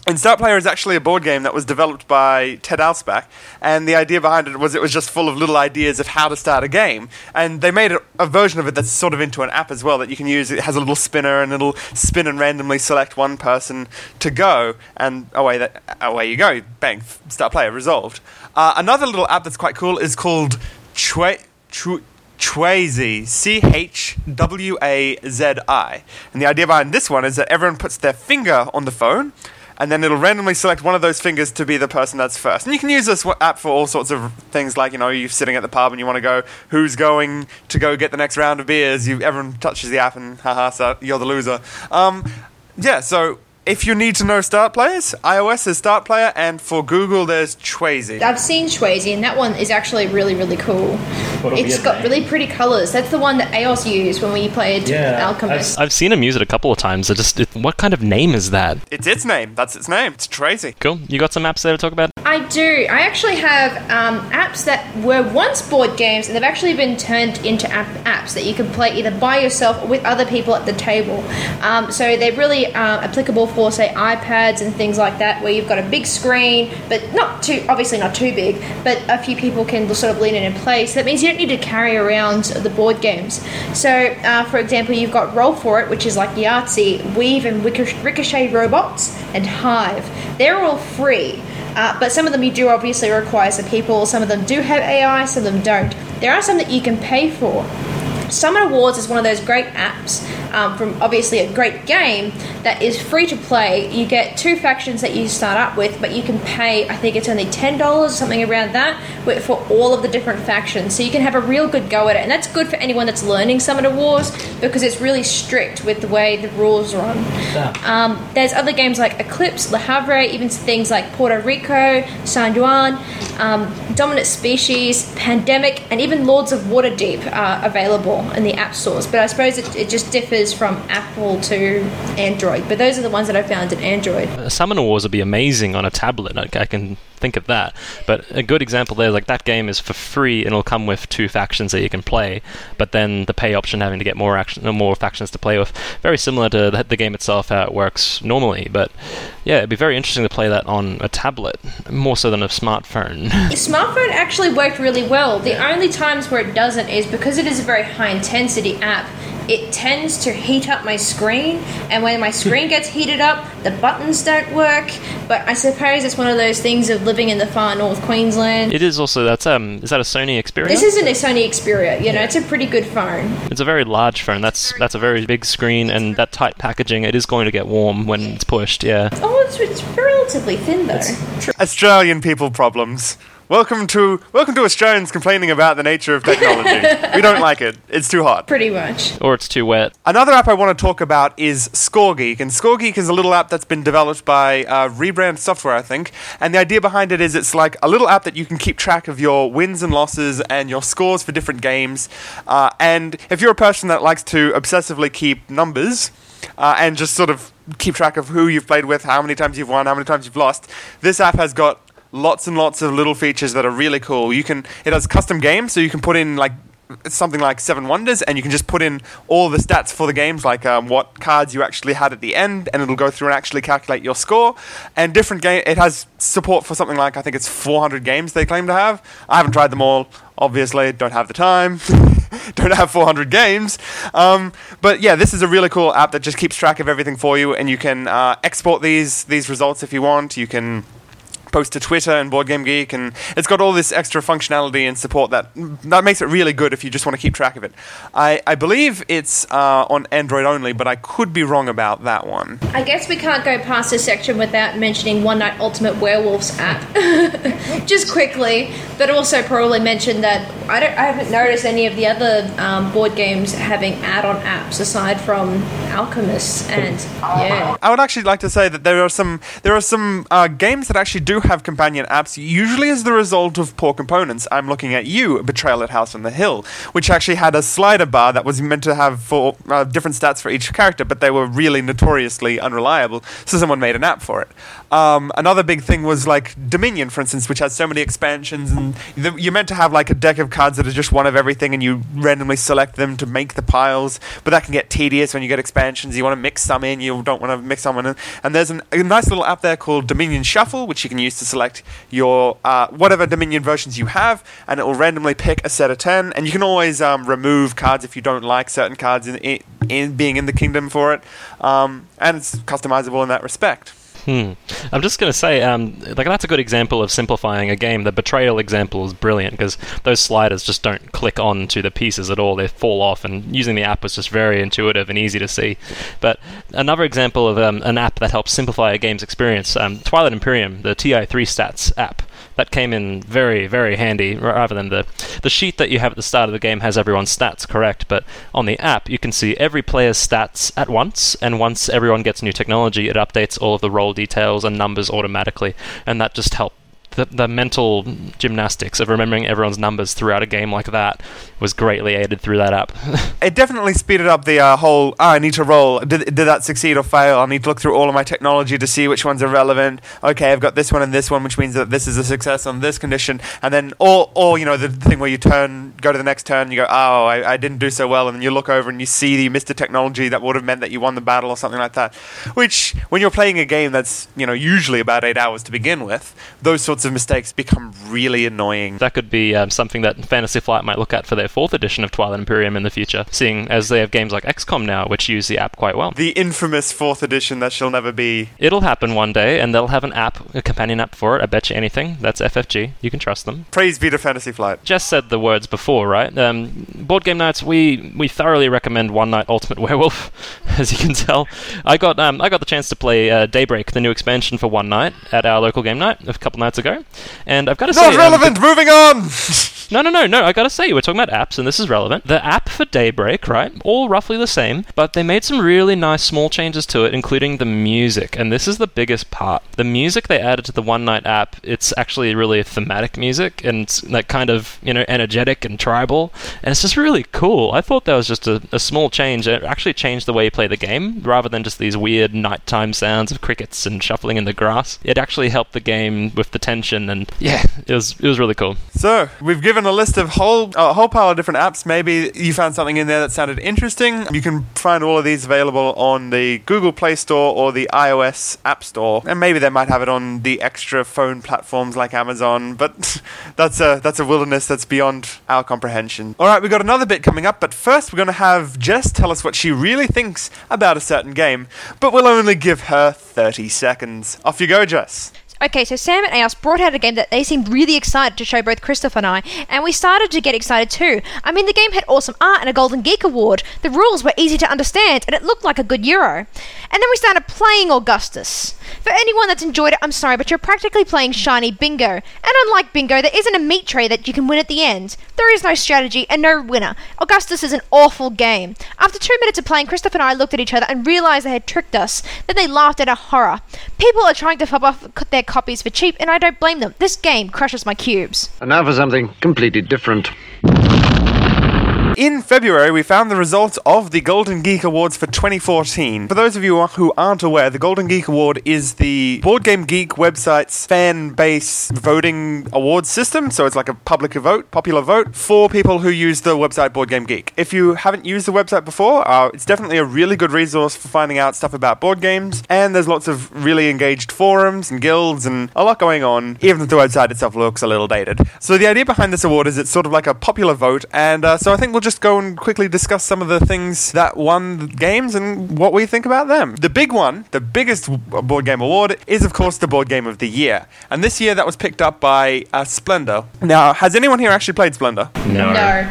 And Start Player is actually a board game that was developed by Ted Alsbach, and the idea behind it was just full of little ideas of how to start a game. And they made a version of it that's sort of into an app as well that you can use. It has a little spinner, and it'll spin and randomly select one person to go, and away you go. Bang, Start Player resolved. Another little app that's quite cool is called Chwazi, Chwazi. And the idea behind this one is that everyone puts their finger on the phone, and then it'll randomly select one of those fingers to be the person that's first. And you can use this app for all sorts of things, like, you know, you're sitting at the pub and you want to go, who's going to go get the next round of beers? Everyone touches the app and, haha, so you're the loser. So if you need to know Start Players, iOS is Start Player, and for Google, there's Chwazi. I've seen Chwazi, and that one is actually really, really cool. It's got really pretty colours. That's the one that Aos used when we played Alchemist. I've seen him use it a couple of times. What kind of name is that? It's its name. That's its name. It's Chwazi. Cool. You got some apps there to talk about? I do. I actually have apps that were once board games, and they've actually been turned into apps that you can play either by yourself or with other people at the table. So they're really applicable for, say, iPads and things like that, where you've got a big screen, but obviously not too big, but a few people can sort of lean in and play. So that means you don't need to carry around the board games. So, for example, you've got Roll For It, which is like Yahtzee, Weave and Ricochet Robots, and Hive. They're all free. But some of them you do obviously require some people, some of them do have AI, some of them don't. There are some that you can pay for. Summoner Wars is one of those great apps from obviously a great game that is free to play. You get two factions that you start up with, but you can pay, I think it's only $10, something around that, for all of the different factions. So you can have a real good go at it, and that's good for anyone that's learning Summoner Wars, because it's really strict with the way the rules run. There's other games like Eclipse, Le Havre, even things like Puerto Rico, San Juan, Dominant Species, Pandemic, and even Lords of Waterdeep are available in the app stores, but I suppose it just differs from Apple to Android, but those are the ones that I found in Android. Summoner Wars would be amazing on a tablet. I can think of that. But a good example there is like that game is for free and it'll come with two factions that you can play, but then the pay option having to get more action, more factions to play with. Very similar to the game itself, how it works normally. But yeah, it'd be very interesting to play that on a tablet, more so than a smartphone. The smartphone actually worked really well. The only times where it doesn't is because it is a very high-intensity app. It tends to heat up my screen, and when my screen gets heated up, the buttons don't work. But I suppose it's one of those things of living in the far north Queensland. It is also, that's is that a Sony Xperia? This isn't a Sony Xperia, you know, it's a pretty good phone. It's a very large phone, that's a very big screen, and that tight packaging, it is going to get warm when it's pushed, yeah. Oh, it's relatively thin though. Australian people problems. Welcome to Australians complaining about the nature of technology. We don't like it. It's too hot. Pretty much. Or it's too wet. Another app I want to talk about is ScoreGeek. And ScoreGeek is a little app that's been developed by Rebrand Software, I think. And the idea behind it is it's like a little app that you can keep track of your wins and losses and your scores for different games. And if you're a person that likes to obsessively keep numbers and just sort of keep track of who you've played with, how many times you've won, how many times you've lost, this app has got lots and lots of little features that are really cool. It has custom games, so you can put in like something like Seven Wonders, and you can just put in all the stats for the games, like what cards you actually had at the end, and it'll go through and actually calculate your score. And different game, it has support for something like I think it's 400 games they claim to have. I haven't tried them all, obviously. Don't have the time. Don't have 400 games. But yeah, this is a really cool app that just keeps track of everything for you, and you can export these results if you want. You can post to Twitter and Board Game Geek, and it's got all this extra functionality and support that makes it really good if you just want to keep track of it. I believe it's on Android only, but I could be wrong about that one. I guess we can't go past this section without mentioning One Night Ultimate Werewolf's app. Just quickly, but also probably mention that I haven't noticed any of the other board games having add-on apps aside from Alchemists, and yeah. I would actually like to say that there are some games that actually do have companion apps, usually as the result of poor components. I'm looking at you, Betrayal at House on the Hill, which actually had a slider bar that was meant to have for different stats for each character, but they were really notoriously unreliable, so someone made an app for it. Another big thing was like Dominion, for instance, which has so many expansions, and you're meant to have like a deck of cards that are just one of everything, and you randomly select them to make the piles, but that can get tedious when you get expansions. You want to mix some in, you don't want to mix someone in, and there's a nice little app there called Dominion Shuffle, which you can use to select your whatever Dominion versions you have, and it will randomly pick a set of 10, and you can always remove cards if you don't like certain cards in being in the kingdom for it, and it's customizable in that respect. I'm just going to say, like that's a good example of simplifying a game. The Betrayal example is brilliant because those sliders just don't click on to the pieces at all. They fall off, and using the app was just very intuitive and easy to see. But another example of an app that helps simplify a game's experience, Twilight Imperium, the TI3 stats app. That came in very, very handy, rather than the sheet that you have at the start of the game has everyone's stats correct, but on the app you can see every player's stats at once, and once everyone gets new technology, it updates all of the roll details and numbers automatically, and that just helped. The mental gymnastics of remembering everyone's numbers throughout a game like that was greatly aided through that app. It definitely speeded up the whole, I need to roll. Did that succeed or fail? I need to look through all of my technology to see which ones are relevant. Okay, I've got this one and this one, which means that this is a success on this condition. And then, or you know, the thing where you go to the next turn, you go, oh, I didn't do so well. And then you look over and you see that you missed a technology that would have meant that you won the battle or something like that. Which, when you're playing a game that's, you know, usually about 8 hours to begin with, those sorts of mistakes become really annoying. That could be something that Fantasy Flight might look at for their 4th edition of Twilight Imperium in the future, seeing as they have games like XCOM now, which use the app quite well. The infamous 4th edition that shall never be. It'll happen one day, and they'll have an app, a companion app for it, I bet you anything. That's FFG. You can trust them. Praise be to Fantasy Flight. Just said the words before, right? Board Game Nights, we thoroughly recommend One Night Ultimate Werewolf, as you can tell. I got the chance to play Daybreak, the new expansion for One Night, at our local game night a couple nights ago. And I've got to say... Not relevant! Moving on! No. I gotta say, we're talking about apps, and this is relevant. The app for Daybreak, right? All roughly the same, but they made some really nice small changes to it, including the music. And this is the biggest part. The music they added to the One Night app, it's actually really thematic music, and it's like kind of, you know, energetic and tribal. And it's just really cool. I thought that was just a small change, and it actually changed the way you play the game, rather than just these weird nighttime sounds of crickets and shuffling in the grass. It actually helped the game with the tension, and yeah, it was really cool. So we've given a list of a whole pile of different apps. Maybe you found something in there that sounded interesting. You can find all of these available on the Google Play Store or the iOS App Store, and maybe they might have it on the extra phone platforms like Amazon, but that's a wilderness that's beyond our comprehension. All right, we've got another bit coming up, but first we're going to have Jess tell us what she really thinks about a certain game, but we'll only give her 30 seconds. Off you go, Jess. Okay, so Sam and Aos brought out a game that they seemed really excited to show both Christoph and I, and we started to get excited too. I mean, the game had awesome art and a Golden Geek Award, the rules were easy to understand, and it looked like a good Euro. And then we started playing Augustus. For anyone that's enjoyed it, I'm sorry, but you're practically playing shiny bingo. And unlike bingo, there isn't a meat tray that you can win at the end. There is no strategy and no winner. Augustus is an awful game. After 2 minutes of playing, Christoph and I looked at each other and realised they had tricked us. Then they laughed at our horror. People are trying to fob off their copies for cheap, and I don't blame them. This game crushes my cubes. And now for something completely different. In February, we found the results of the Golden Geek Awards for 2014. For those of you who aren't aware, the Golden Geek Award is the Board Game Geek website's fan-based voting award system, so it's like a public vote, popular vote, for people who use the website Board Game Geek. If you haven't used the website before, it's definitely a really good resource for finding out stuff about board games, and there's lots of really engaged forums and guilds and a lot going on, even if the website itself looks a little dated. So the idea behind this award is it's sort of like a popular vote, and so I think we'll just go and quickly discuss some of the things that won the games and what we think about them. The big one, the biggest board game award, is of course the Board Game of the Year. And this year that was picked up by Splendor. Now, has anyone here actually played Splendor? No.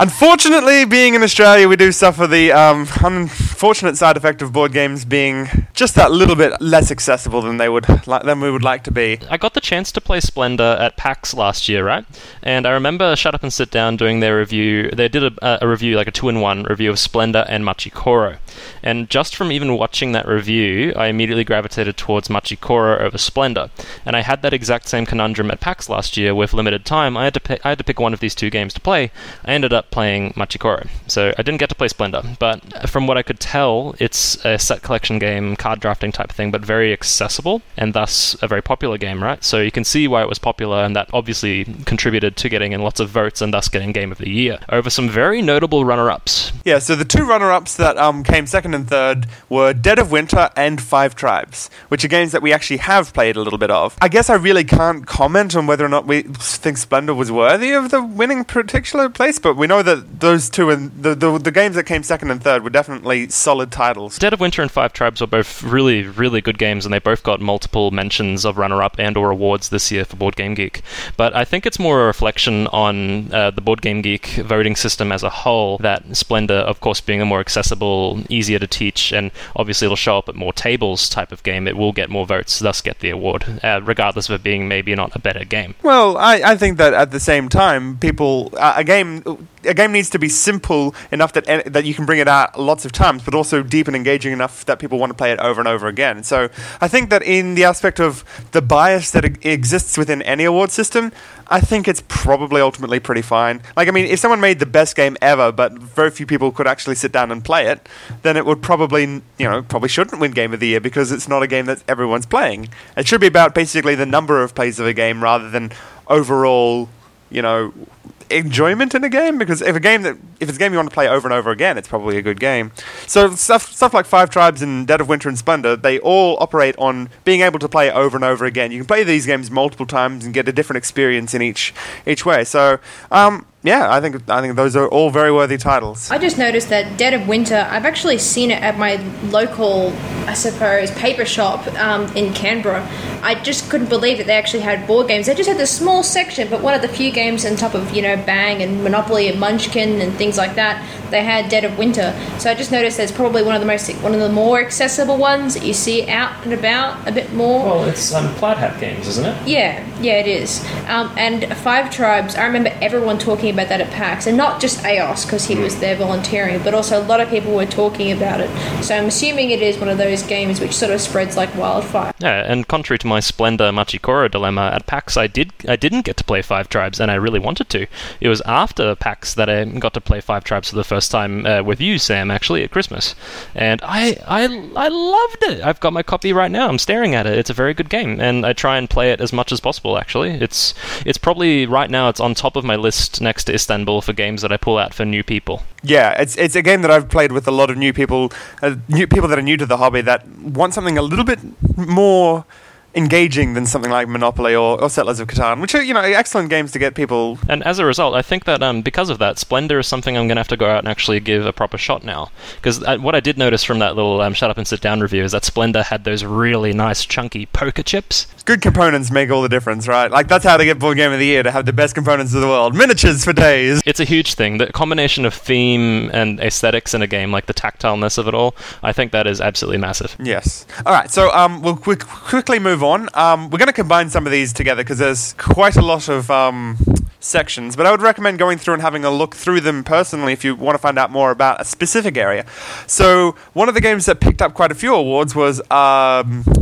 Unfortunately, being in Australia, we do suffer the unfortunate side effect of board games being just that little bit less accessible than we would like to be. I got the chance to play Splendor at PAX last year, right? And I remember Shut Up and Sit Down doing their review. They did a review, like a 2-in-1 review of Splendor and Machi Koro. And just from even watching that review, I immediately gravitated towards Machi Koro over Splendor. And I had that exact same conundrum at PAX last year with limited time. I had to pick one of these two games to play. I ended up playing Machi Koro. So I didn't get to play Splendor, but from what I could tell, it's a set collection game, card drafting type of thing, but very accessible and thus a very popular game, right? So you can see why it was popular, and that obviously contributed to getting in lots of votes and thus getting Game of the Year over some very notable runner-ups. Yeah, so the two runner-ups that came second and third were Dead of Winter and Five Tribes, which are games that we actually have played a little bit of. I guess I really can't comment on whether or not we think Splendor was worthy of the winning particular place, but we know that those two and the games that came second and third were definitely solid titles. Dead of Winter and Five Tribes were both really, really good games, and they both got multiple mentions of runner-up and or awards this year for Board Game Geek. But I think it's more a reflection on the Board Game Geek voting system as a whole, that Splendor, of course, being a more accessible, easier to teach, and obviously it'll show up at more tables type of game, it will get more votes, thus get the award, regardless of it being maybe not a better game. Well, I think that at the same time, people... A game needs to be simple enough that you can bring it out lots of times, but also deep and engaging enough that people want to play it over and over again. So I think that in the aspect of the bias that exists within any award system, I think it's probably ultimately pretty fine. Like, I mean, if someone made the best game ever, but very few people could actually sit down and play it, then it would probably, probably shouldn't win Game of the Year because it's not a game that everyone's playing. It should be about basically the number of plays of a game rather than overall, enjoyment in a game, because if it's a game you want to play over and over again, it's probably a good game. So stuff like Five Tribes and Dead of Winter and Splendor, they all operate on being able to play over and over again. You can play these games multiple times and get a different experience in each way. So yeah, I think those are all very worthy titles. I just noticed that Dead of Winter, I've actually seen it at my local I suppose, paper shop in Canberra, I just couldn't believe that they actually had board games. They just had this small section, but one of the few games on top of, you know, Bang and Monopoly and Munchkin and things like that, they had Dead of Winter. So I just noticed that's probably one of the more accessible ones that you see out and about a bit more. Well, it's Plaid Hat Games, isn't it? Yeah, it is. And Five Tribes, I remember everyone talking about that at PAX, and not just Aos, because he was there volunteering, but also a lot of people were talking about it. So I'm assuming it is one of those games which sort of spreads like wildfire. Yeah, and contrary to my Splendor Machi Koro dilemma, at PAX I didn't get to play Five Tribes, and I really wanted to. It was after PAX that I got to play Five Tribes for the first time with you, Sam, actually, at Christmas. And I loved it! I've got my copy right now. I'm staring at it. It's a very good game, and I try and play it as much as possible, actually. It's probably, right now, it's on top of my list next to Istanbul for games that I pull out for new people. Yeah, it's a game that I've played with a lot of new people that are new to the hobby that want something a little bit more engaging than something like Monopoly or Settlers of Catan, which are, you know, excellent games to get people. And as a result, I think that because of that, Splendor is something I'm going to have to go out and actually give a proper shot now. Because what I did notice from that little Shut Up and Sit Down review is that Splendor had those really nice chunky poker chips. Good components make all the difference, right? Like, that's how they get Board Game of the Year, to have the best components in the world. Miniatures for days! It's a huge thing. The combination of theme and aesthetics in a game, like the tactileness of it all, I think that is absolutely massive. Yes. Alright, so we'll quickly move on. We're going to combine some of these together because there's quite a lot of sections, but I would recommend going through and having a look through them personally if you want to find out more about a specific area. So one of the games that picked up quite a few awards was Star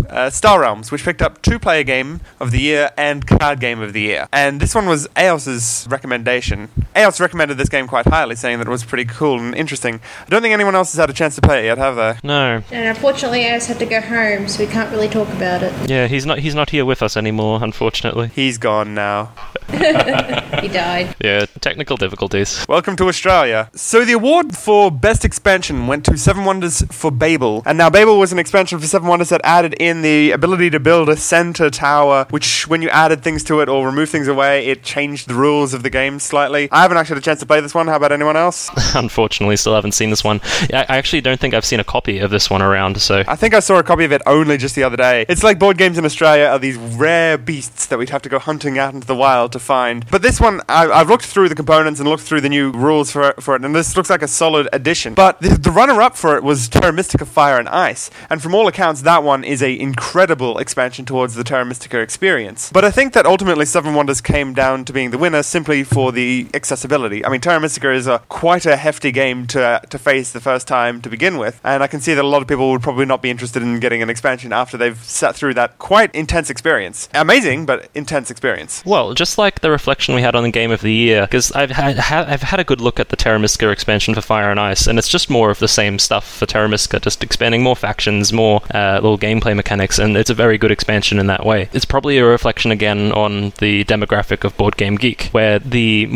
Realms, which picked up Two-Player Game of the Year and Card Game of the Year. And this one was Aos's recommendation. Aos recommended this game quite highly, saying that it was pretty cool and interesting. I don't think anyone else has had a chance to play it yet, have they? No. And unfortunately, Aos had to go home, so we can't really talk about it. Yeah, he's not here with us anymore, unfortunately. He's gone now. He died. Yeah, technical difficulties. Welcome to Australia. So the award for Best Expansion went to Seven Wonders for Babel. And now Babel was an expansion for Seven Wonders that added in the ability to build a center tower, which when you added things to it or removed things away, it changed the rules of the game slightly. I haven't actually had a chance to play this one. How about anyone else? Unfortunately, still haven't seen this one. I actually don't think I've seen a copy of this one around, so... I think I saw a copy of it only just the other day. It's like board games in Australia are these rare beasts that we'd have to go hunting out into the wild to find. But this one, I've looked through the components and looked through the new rules for it, and this looks like a solid addition. But the runner-up for it was Terra Mystica Fire and Ice, and from all accounts, that one is an incredible expansion towards the Terra Mystica experience. But I think that ultimately Seven Wonders came down to being the winner simply for the accessibility. I mean, Terra Mystica is quite a hefty game to face the first time to begin with, and I can see that a lot of people would probably not be interested in getting an expansion after they've sat through that quite intense experience. Amazing, but intense experience. Well, just like the reflection we had on the Game of the Year, because I've had a good look at the Terra Mystica expansion for Fire and Ice, and it's just more of the same stuff for Terra Mystica, just expanding more factions, more little gameplay mechanics, and it's a very good expansion in that way. It's probably a reflection again on the demographic of Board Game Geek, where the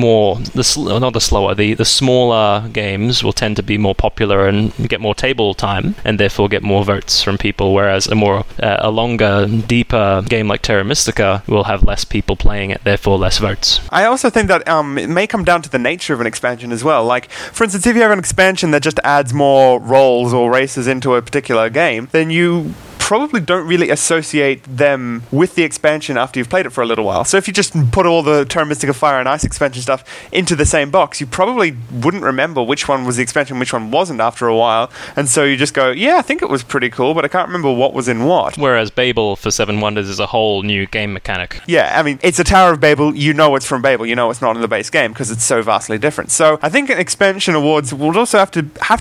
smaller games will tend to be more popular and get more table time, and therefore get more votes from people, whereas a longer, deeper game like Terra Mystica will have less people playing it, therefore less votes. I also think that it may come down to the nature of an expansion as well. Like, for instance, if you have an expansion that just adds more roles or races into a particular game, then you probably don't really associate them with the expansion after you've played it for a little while. So if you just put all the Terra Mystica Fire and Ice expansion stuff into the same box, you probably wouldn't remember which one was the expansion, which one wasn't after a while. And so you just go, yeah, I think it was pretty cool, but I can't remember what was in what. Whereas Babel for Seven Wonders is a whole new game mechanic. Yeah, I mean, it's a Tower of Babel. You know it's from Babel. You know it's not in the base game because it's so vastly different. So I think an expansion awards would also have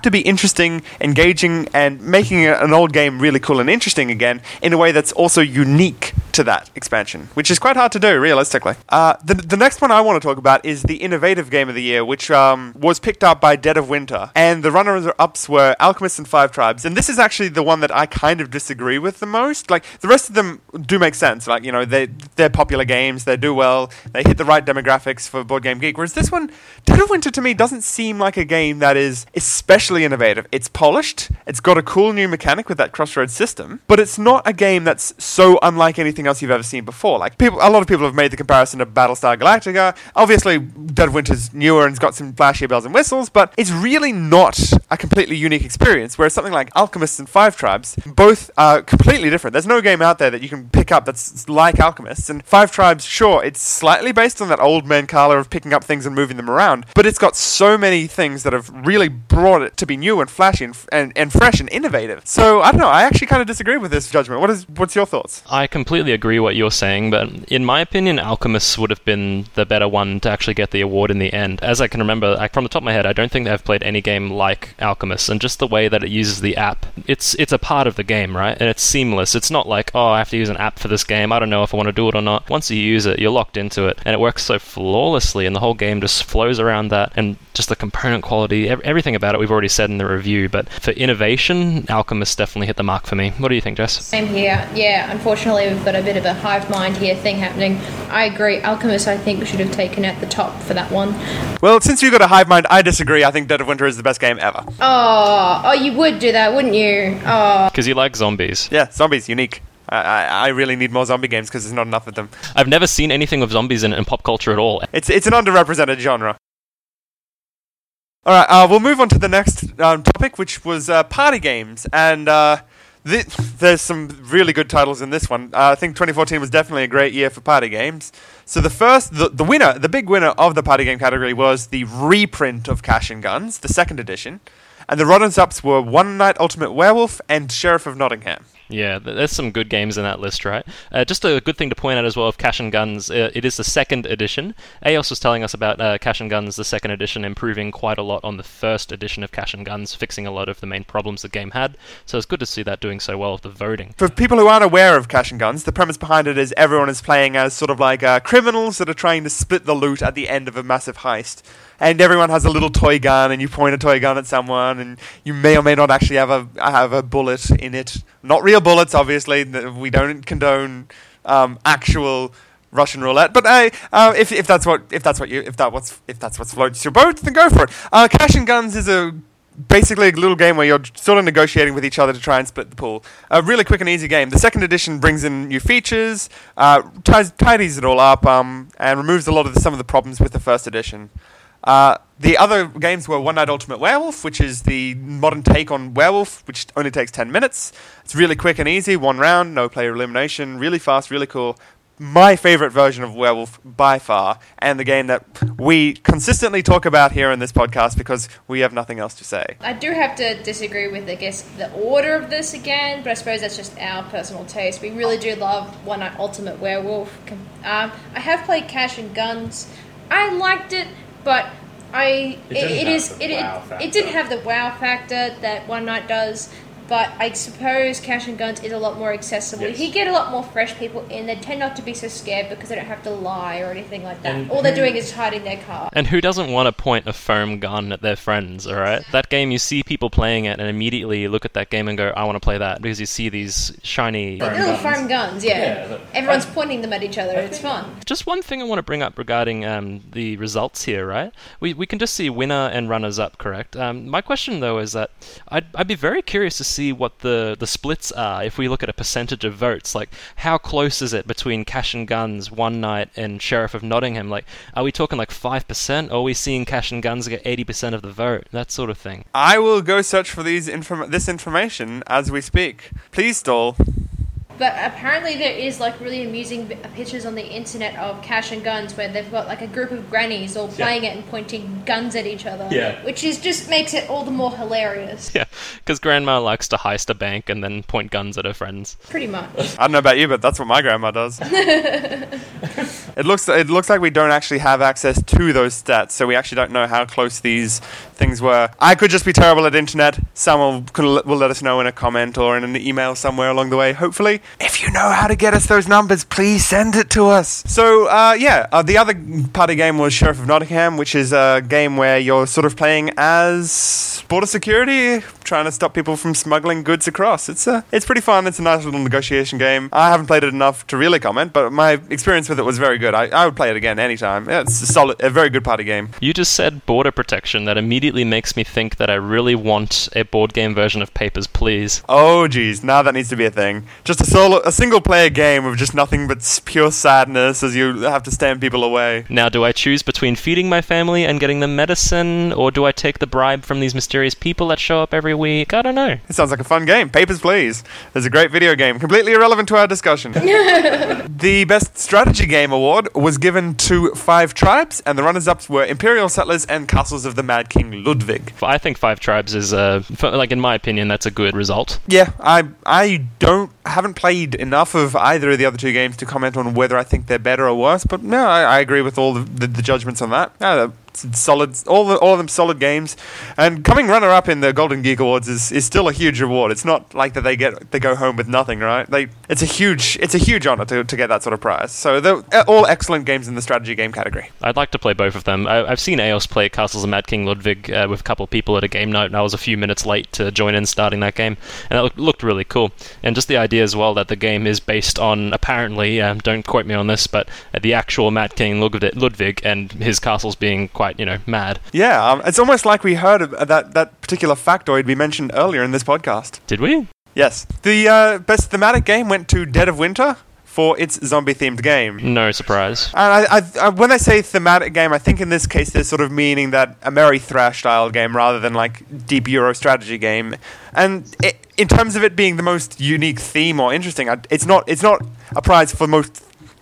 to be interesting, engaging, and making an old game really cool and interesting again, in a way that's also unique to that expansion, which is quite hard to do, realistically. The next one I want to talk about is the Innovative Game of the Year, which was picked up by Dead of Winter, and the runners-ups were Alchemists and Five Tribes, and this is actually the one that I kind of disagree with the most. Like, the rest of them do make sense, like, you know, they're popular games, they do well, they hit the right demographics for Board Game Geek, whereas this one, Dead of Winter to me doesn't seem like a game that is especially innovative. It's polished, it's got a cool new mechanic with that crossroads system, But it's not a game that's so unlike anything else you've ever seen before. Like, a lot of people have made the comparison to Battlestar Galactica. Obviously, Dead of Winter's newer and's got some flashier bells and whistles, but it's really not a completely unique experience, whereas something like Alchemists and Five Tribes, both are completely different. There's no game out there that you can pick up that's like Alchemists. And Five Tribes, sure, it's slightly based on that old man Kala of picking up things and moving them around, but it's got so many things that have really brought it to be new and flashy and fresh and innovative. So, I don't know, I actually kind of disagree with this judgment. What's your thoughts? I completely agree what you're saying, but in my opinion, Alchemists would have been the better one to actually get the award in the end. As I can remember, from the top of my head, I don't think I've played any game like Alchemists, and just the way that it uses the app, it's a part of the game, right? And it's seamless. It's not like, oh, I have to use an app for this game, I don't know if I want to do it or not. Once you use it, you're locked into it, and it works so flawlessly, and the whole game just flows around that, and just the component quality, everything about it we've already said in the review, but for innovation, Alchemists definitely hit the mark for me. What do you think, Jess? Same here. Yeah, unfortunately, we've got a bit of a hive mind here thing happening. I agree. Alchemist, I think, should have taken at the top for that one. Well, since you've got a hive mind, I disagree. I think Dead of Winter is the best game ever. Oh, you would do that, wouldn't you? Oh. Because you like zombies. Yeah, zombies, unique. I really need more zombie games because there's not enough of them. I've never seen anything with zombies in pop culture at all. It's an underrepresented genre. All right, we'll move on to the next topic, which was party games. And there's some really good titles in this one. I think 2014 was definitely a great year for party games. So the winner, the big winner of the party game category was the reprint of Cash and Guns, the second edition. And the runners-ups were One Night Ultimate Werewolf and Sheriff of Nottingham. Yeah, there's some good games in that list, right? Just a good thing to point out as well of Cash and Guns, it is the second edition. Aos was telling us about Cash and Guns, the second edition, improving quite a lot on the first edition of Cash and Guns, fixing a lot of the main problems the game had. So it's good to see that doing so well with the voting. For people who aren't aware of Cash and Guns, the premise behind it is everyone is playing as sort of like criminals that are trying to split the loot at the end of a massive heist. And everyone has a little toy gun, and you point a toy gun at someone, and you may or may not actually have a bullet in it. Not real bullets, obviously. We don't condone actual Russian roulette. But if that's what floats your boat, then go for it. Cash and Guns is basically a little game where you're sort of negotiating with each other to try and split the pool. A really quick and easy game. The second edition brings in new features, tidies it all up, and removes a lot of some of the problems with the first edition. The other games were One Night Ultimate Werewolf, which is the modern take on Werewolf, which only takes 10 minutes. It's really quick and easy, one round, no player elimination, really fast, really cool. My favorite version of Werewolf by far, and the game that we consistently talk about here in this podcast because we have nothing else to say. I do have to disagree with, I guess, the order of this again, but I suppose that's just our personal taste. We really do love One Night Ultimate Werewolf. I have played Cash and Guns. I liked it. But it didn't have the wow factor that One Night does. But I suppose Cash and Guns is a lot more accessible. Yes. You get a lot more fresh people in. They tend not to be so scared because they don't have to lie or anything like that. And all they're doing is hiding their car. And who doesn't want to point a foam gun at their friends, all right? That game, you see people playing it and immediately you look at that game and go, I want to play that. Because you see these shiny... foam guns, yeah. Everyone's pointing them at each other. It's fun. Just one thing I want to bring up regarding the results here, right? We can just see winner and runners-up, correct? My question, though, is that I'd be very curious to see what the splits are. If we look at a percentage of votes, like how close is it between Cash and Guns, One Night, and Sheriff of Nottingham? Like, are we talking like 5%, or are we seeing Cash and Guns get 80% of the vote? That sort of thing. I will go search for this information as we speak. Please stall. But apparently there is like really amusing pictures on the internet of Cash and Guns where they've got like a group of grannies all playing it and pointing guns at each other. Yeah. Which is just makes it all the more hilarious. Yeah, because grandma likes to heist a bank and then point guns at her friends. Pretty much. I don't know about you, but that's what my grandma does. It looks like we don't actually have access to those stats, so we actually don't know how close these things were. I could just be terrible at internet. Someone will let us know in a comment or in an email somewhere along the way, hopefully. If you know how to get us those numbers, please send it to us. So, the other party game was Sheriff of Nottingham, which is a game where you're sort of playing as border security, trying to stop people from smuggling goods across. It's pretty fun. It's a nice little negotiation game. I haven't played it enough to really comment, but my experience with it was very good. I would play it again anytime. Yeah, it's a very good party game. You just said border protection. That immediately immediately makes me think that I really want a board game version of Papers, Please. Oh, geez. Now that needs to be a thing. Just a single-player game with just nothing but pure sadness as you have to stand people away. Now, do I choose between feeding my family and getting them medicine, or do I take the bribe from these mysterious people that show up every week? I don't know. It sounds like a fun game. Papers, Please. It's a great video game. Completely irrelevant to our discussion. The Best Strategy Game Award was given to Five Tribes, and the runners-ups were Imperial Settlers and Castles of the Mad King Ludwig. I think Five Tribes is, in my opinion, that's a good result. Yeah, I haven't played enough of either of the other two games to comment on whether I think they're better or worse, but no, I agree with all the judgments on that. Solid, all of them solid games, and coming runner-up in the Golden Geek Awards is still a huge reward. It's not like that they go home with nothing, right? It's a huge honor to get that sort of prize. So they're all excellent games in the strategy game category. I'd like to play both of them. I've seen Eos play Castles of Mad King Ludwig with a couple of people at a game night, and I was a few minutes late to join in starting that game, and it looked really cool. And just the idea as well that the game is based on, apparently, don't quote me on this, but the actual Mad King Ludwig and his castles being quite, mad. Yeah, it's almost like we heard that particular factoid we mentioned earlier in this podcast. Did we? Yes. The best thematic game went to Dead of Winter for its zombie-themed game. No surprise. And I when I say thematic game, I think in this case they're sort of meaning that a Mary Thrash-style game rather than like deep Euro strategy game. And in terms of it being the most unique theme or interesting, it's not a prize for most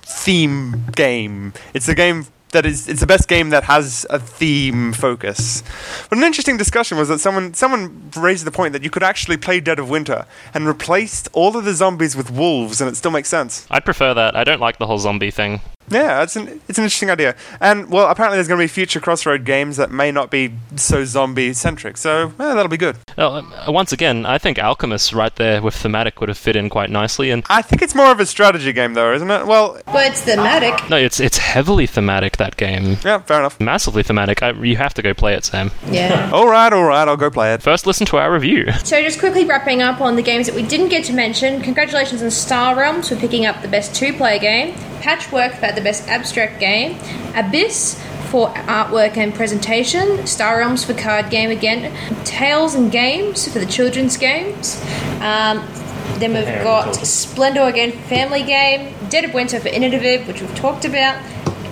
theme game. It's a game... It's the best game that has a theme focus. But an interesting discussion was that someone raised the point that you could actually play Dead of Winter and replaced all of the zombies with wolves, and it still makes sense. I'd prefer that. I don't like the whole zombie thing. Yeah, it's an interesting idea. And, well, apparently there's going to be future Crossroad games that may not be so zombie-centric, so that'll be good. Once again, I think Alchemists right there with thematic would have fit in quite nicely. And I think it's more of a strategy game, though, isn't it? Well, but it's thematic. No, it's heavily thematic, that game. Yeah, fair enough. Massively thematic. You have to go play it, Sam. Yeah. All right, I'll go play it. First, listen to our review. So just quickly wrapping up on the games that we didn't get to mention, congratulations on Star Realms for picking up the best two-player game, Patchwork for the best abstract game, Abyss for artwork and presentation, Star Realms for card game again, Tales and Games for the children's games, then we've got Splendor again for family game, Dead of Winter for innovative, which we've talked about,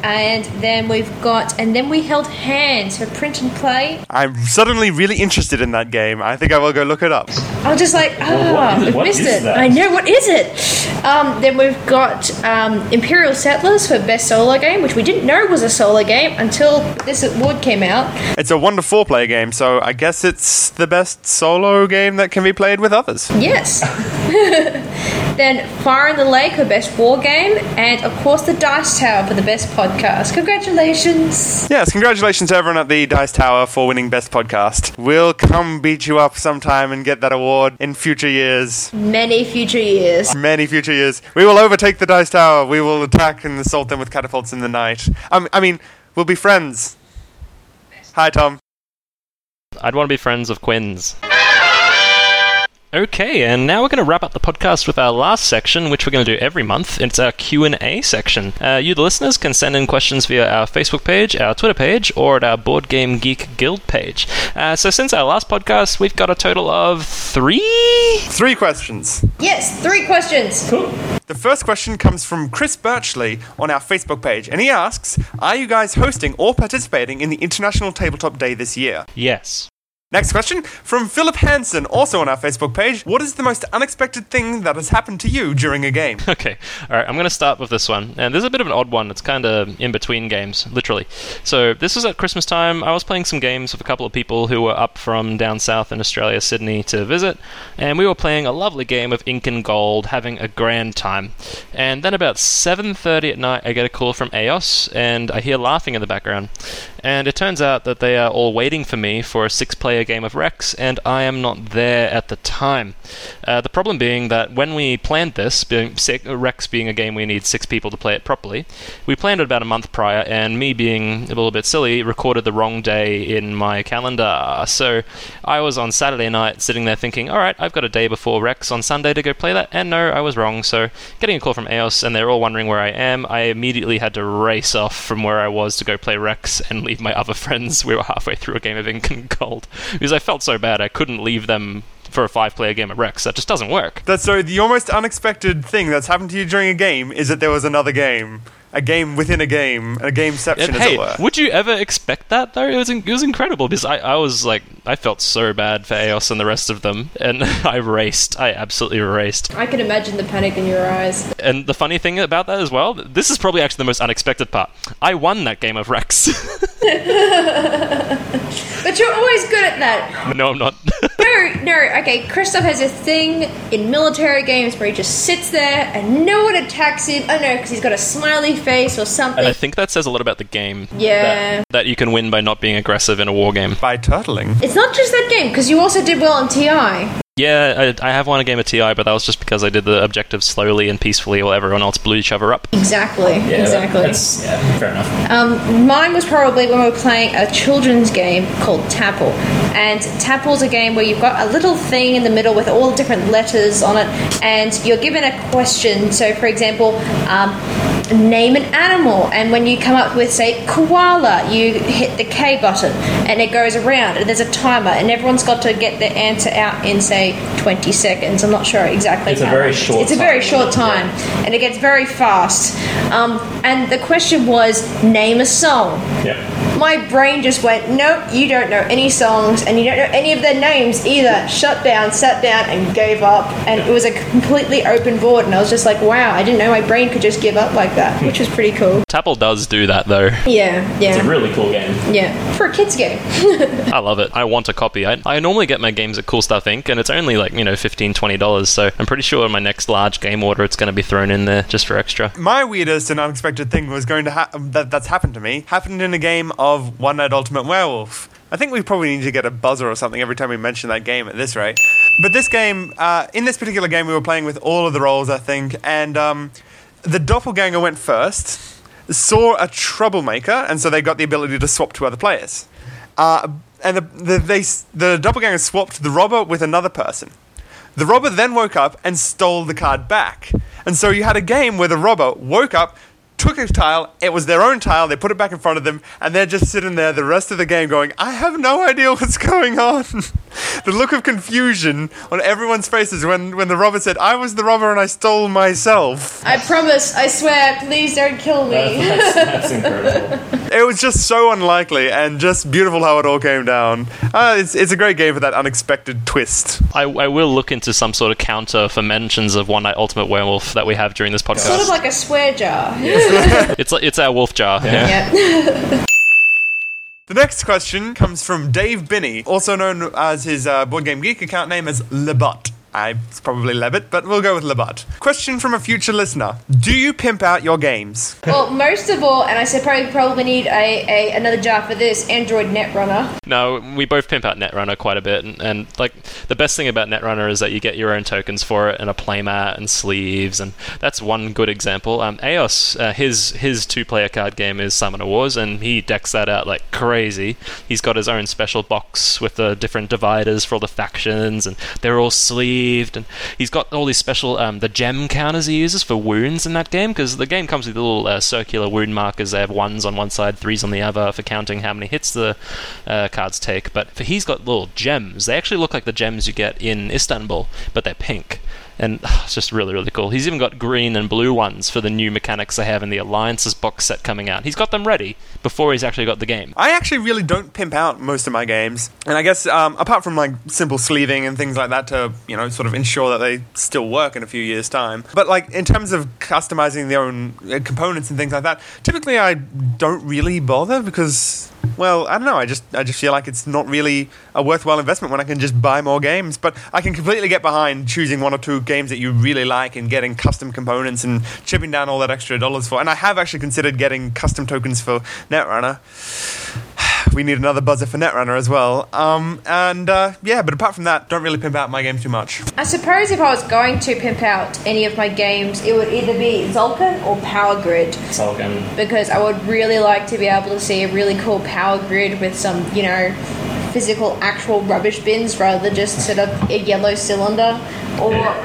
and then we held hands for print and play. I'm suddenly really interested in that game. I think I will go look it up. I'm just like, we've missed it. That? I know, what is it? Then we've got Imperial Settlers for best solo game, which we didn't know was a solo game until this award came out. It's a 1 to 4 player game, so I guess it's the best solo game that can be played with others. Yes. Then Fire in the Lake for best war game, and of course the Dice Tower for the best podcast. Congratulations. Yes, congratulations to everyone at the Dice Tower for winning best podcast. We'll come beat you up sometime and get that award in future years. Many future years. We will overtake the Dice Tower. We will attack and assault them with catapults in the night. We'll be friends. Hi, Tom. I'd want to be friends of Quinn's. Okay, and now we're going to wrap up the podcast with our last section, which we're going to do every month. It's our Q&A section. You, the listeners, can send in questions via our Facebook page, our Twitter page, or at our Board Game Geek Guild page. So since our last podcast, we've got a total of three questions. Yes, 3 questions. Cool. The first question comes from Chris Birchley on our Facebook page, and he asks, are you guys hosting or participating in the International Tabletop Day this year? Yes. Next question, from Philip Hansen, also on our Facebook page. What is the most unexpected thing that has happened to you during a game? Okay, all right, I'm going to start with this one. And this is a bit of an odd one. It's kind of in between games, literally. So this was at Christmas time. I was playing some games with a couple of people who were up from down south in Australia, Sydney, to visit. And we were playing a lovely game of Ink and Gold, having a grand time. And then about 7:30 at night, I get a call from Eos, and I hear laughing in the background. And it turns out that they are all waiting for me for a 6-player game of Rex, and I am not there at the time. The problem being that when we planned this, Rex being a game we need 6 people to play it properly, we planned it about a month prior, and me being a little bit silly, recorded the wrong day in my calendar. So I was on Saturday night sitting there thinking, alright, I've got a day before Rex on Sunday to go play that, and no, I was wrong. So getting a call from EOS, and they're all wondering where I am, I immediately had to race off from where I was to go play Rex and leave leave my other friends. We were halfway through a game of Ink and Gold because I felt so bad I couldn't leave them for a 5-player game at Rex. That just doesn't work. That's so the almost unexpected thing that's happened to you during a game is that there was another game. A game within a game, a gameception, as it were. Would you ever expect that, though? It was incredible, because I was like, I felt so bad for Aos and the rest of them, and I absolutely raced. I can imagine the panic in your eyes. And the funny thing about that as well, this is probably actually the most unexpected part. I won that game of Rex. But you're always good at that. No, I'm not. Okay, Christoph has a thing in military games where he just sits there and no one attacks him. I don't know, because he's got a smiley face or something. And I think that says a lot about the game. Yeah. That you can win by not being aggressive in a war game. By turtling. It's not just that game, because you also did well on TI. Yeah, I have won a game of TI, but that was just because I did the objectives slowly and peacefully while everyone else blew each other up. Exactly. Yeah, fair enough. Mine was probably when we were playing a children's game called Tapple. And Tapple's a game where you've got a little thing in the middle with all the different letters on it, and you're given a question. So, for example, name an animal, and when you come up with, say, koala, you hit the K button and it goes around and there's a timer and everyone's got to get their answer out in, say, 20 seconds. I'm not sure exactly. It's a very short time and it gets very fast. And the question was, name a song. Yep. My brain just went, nope, you don't know any songs and you don't know any of their names either. Shut down, sat down and gave up, and it was a completely open board, and I was just like, wow, I didn't know my brain could just give up like that, which is pretty cool. Tapple does do that, though. Yeah. It's a really cool game. Yeah. For a kid's game. I love it. I want a copy. I normally get my games at Cool Stuff Inc., and it's only like, $15, $20, so I'm pretty sure in my next large game order it's going to be thrown in there just for extra. My weirdest and unexpected thing was going to that's happened to me. Happened in a game of One Night Ultimate Werewolf. I think we probably need to get a buzzer or something every time we mention that game at this rate. But this game, in this particular game, we were playing with all of the roles, I think, and the doppelganger went first, saw a troublemaker, and so they got the ability to swap to other players. And the doppelganger swapped the robber with another person. The robber then woke up and stole the card back. And so you had a game where the robber woke up, took a tile, it was their own tile, they put it back in front of them, and they're just sitting there the rest of the game going, I have no idea what's going on. The look of confusion on everyone's faces when the robber said, I was the robber and I stole myself. I promise, I swear, please don't kill me. That's incredible. It was just so unlikely and just beautiful how it all came down. It's a great game for that unexpected twist. I will look into some sort of counter for mentions of One Night Ultimate Werewolf that we have during this podcast. It's sort of like a swear jar. It's our wolf jar. Yeah. The next question comes from Dave Binney, also known as his Board Game Geek account name as Lebot. It's probably Levitt, but we'll go with Lebot. Question from a future listener. Do you pimp out your games? Well, most of all, and I said probably need another jar for this, Android Netrunner. No, we both pimp out Netrunner quite a bit. And like the best thing about Netrunner is that you get your own tokens for it and a playmat and sleeves. And that's one good example. Aos, his two-player card game is Summoner Wars, and he decks that out like crazy. He's got his own special box with the different dividers for all the factions, and they're all sleeves. And he's got all these special the gem counters he uses for wounds in that game, because the game comes with little circular wound markers. They have 1s on one side, 3s on the other for counting how many hits the cards take. But he's got little gems. They actually look like the gems you get in Istanbul, but they're pink. And it's just really, really cool. He's even got green and blue ones for the new mechanics they have in the Alliances box set coming out. He's got them ready before he's actually got the game. I actually really don't pimp out most of my games. And I guess apart from like simple sleeving and things like that to, sort of ensure that they still work in a few years' time. But like in terms of customizing their own components and things like that, typically I don't really bother because... Well, I don't know, I just feel like it's not really a worthwhile investment when I can just buy more games, but I can completely get behind choosing one or two games that you really like and getting custom components and chipping down all that extra dollars for, and I have actually considered getting custom tokens for Netrunner. We need another buzzer for Netrunner as well. But apart from that, don't really pimp out my game too much. I suppose if I was going to pimp out any of my games, it would either be Tzolk'in or Power Grid. Tzolk'in. Because I would really like to be able to see a really cool Power Grid with some, physical, actual rubbish bins rather than just sort of a yellow cylinder. Or...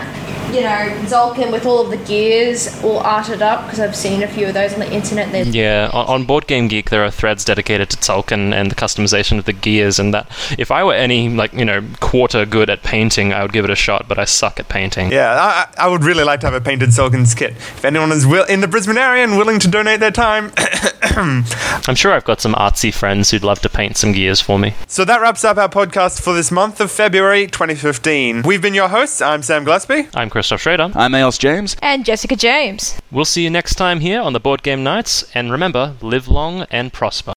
you know, Tzolk'in with all of the gears all arted up, because I've seen a few of those on the internet. There's yeah, on Board Game Geek there are threads dedicated to Tzolk'in and the customization of the gears, and that if I were any, like, you know, quarter good at painting, I would give it a shot, but I suck at painting. Yeah, I would really like to have a painted Tzolk'in's kit. If anyone is in the Brisbane area and willing to donate their time... I'm sure I've got some artsy friends who'd love to paint some gears for me. So that wraps up our podcast for this month of February 2015. We've been your hosts. I'm Sam Gillespie. I'm Christoph Schrader. I'm Ails James. And Jessica James. We'll see you next time here on the Board Game Nights, and remember, live long and prosper.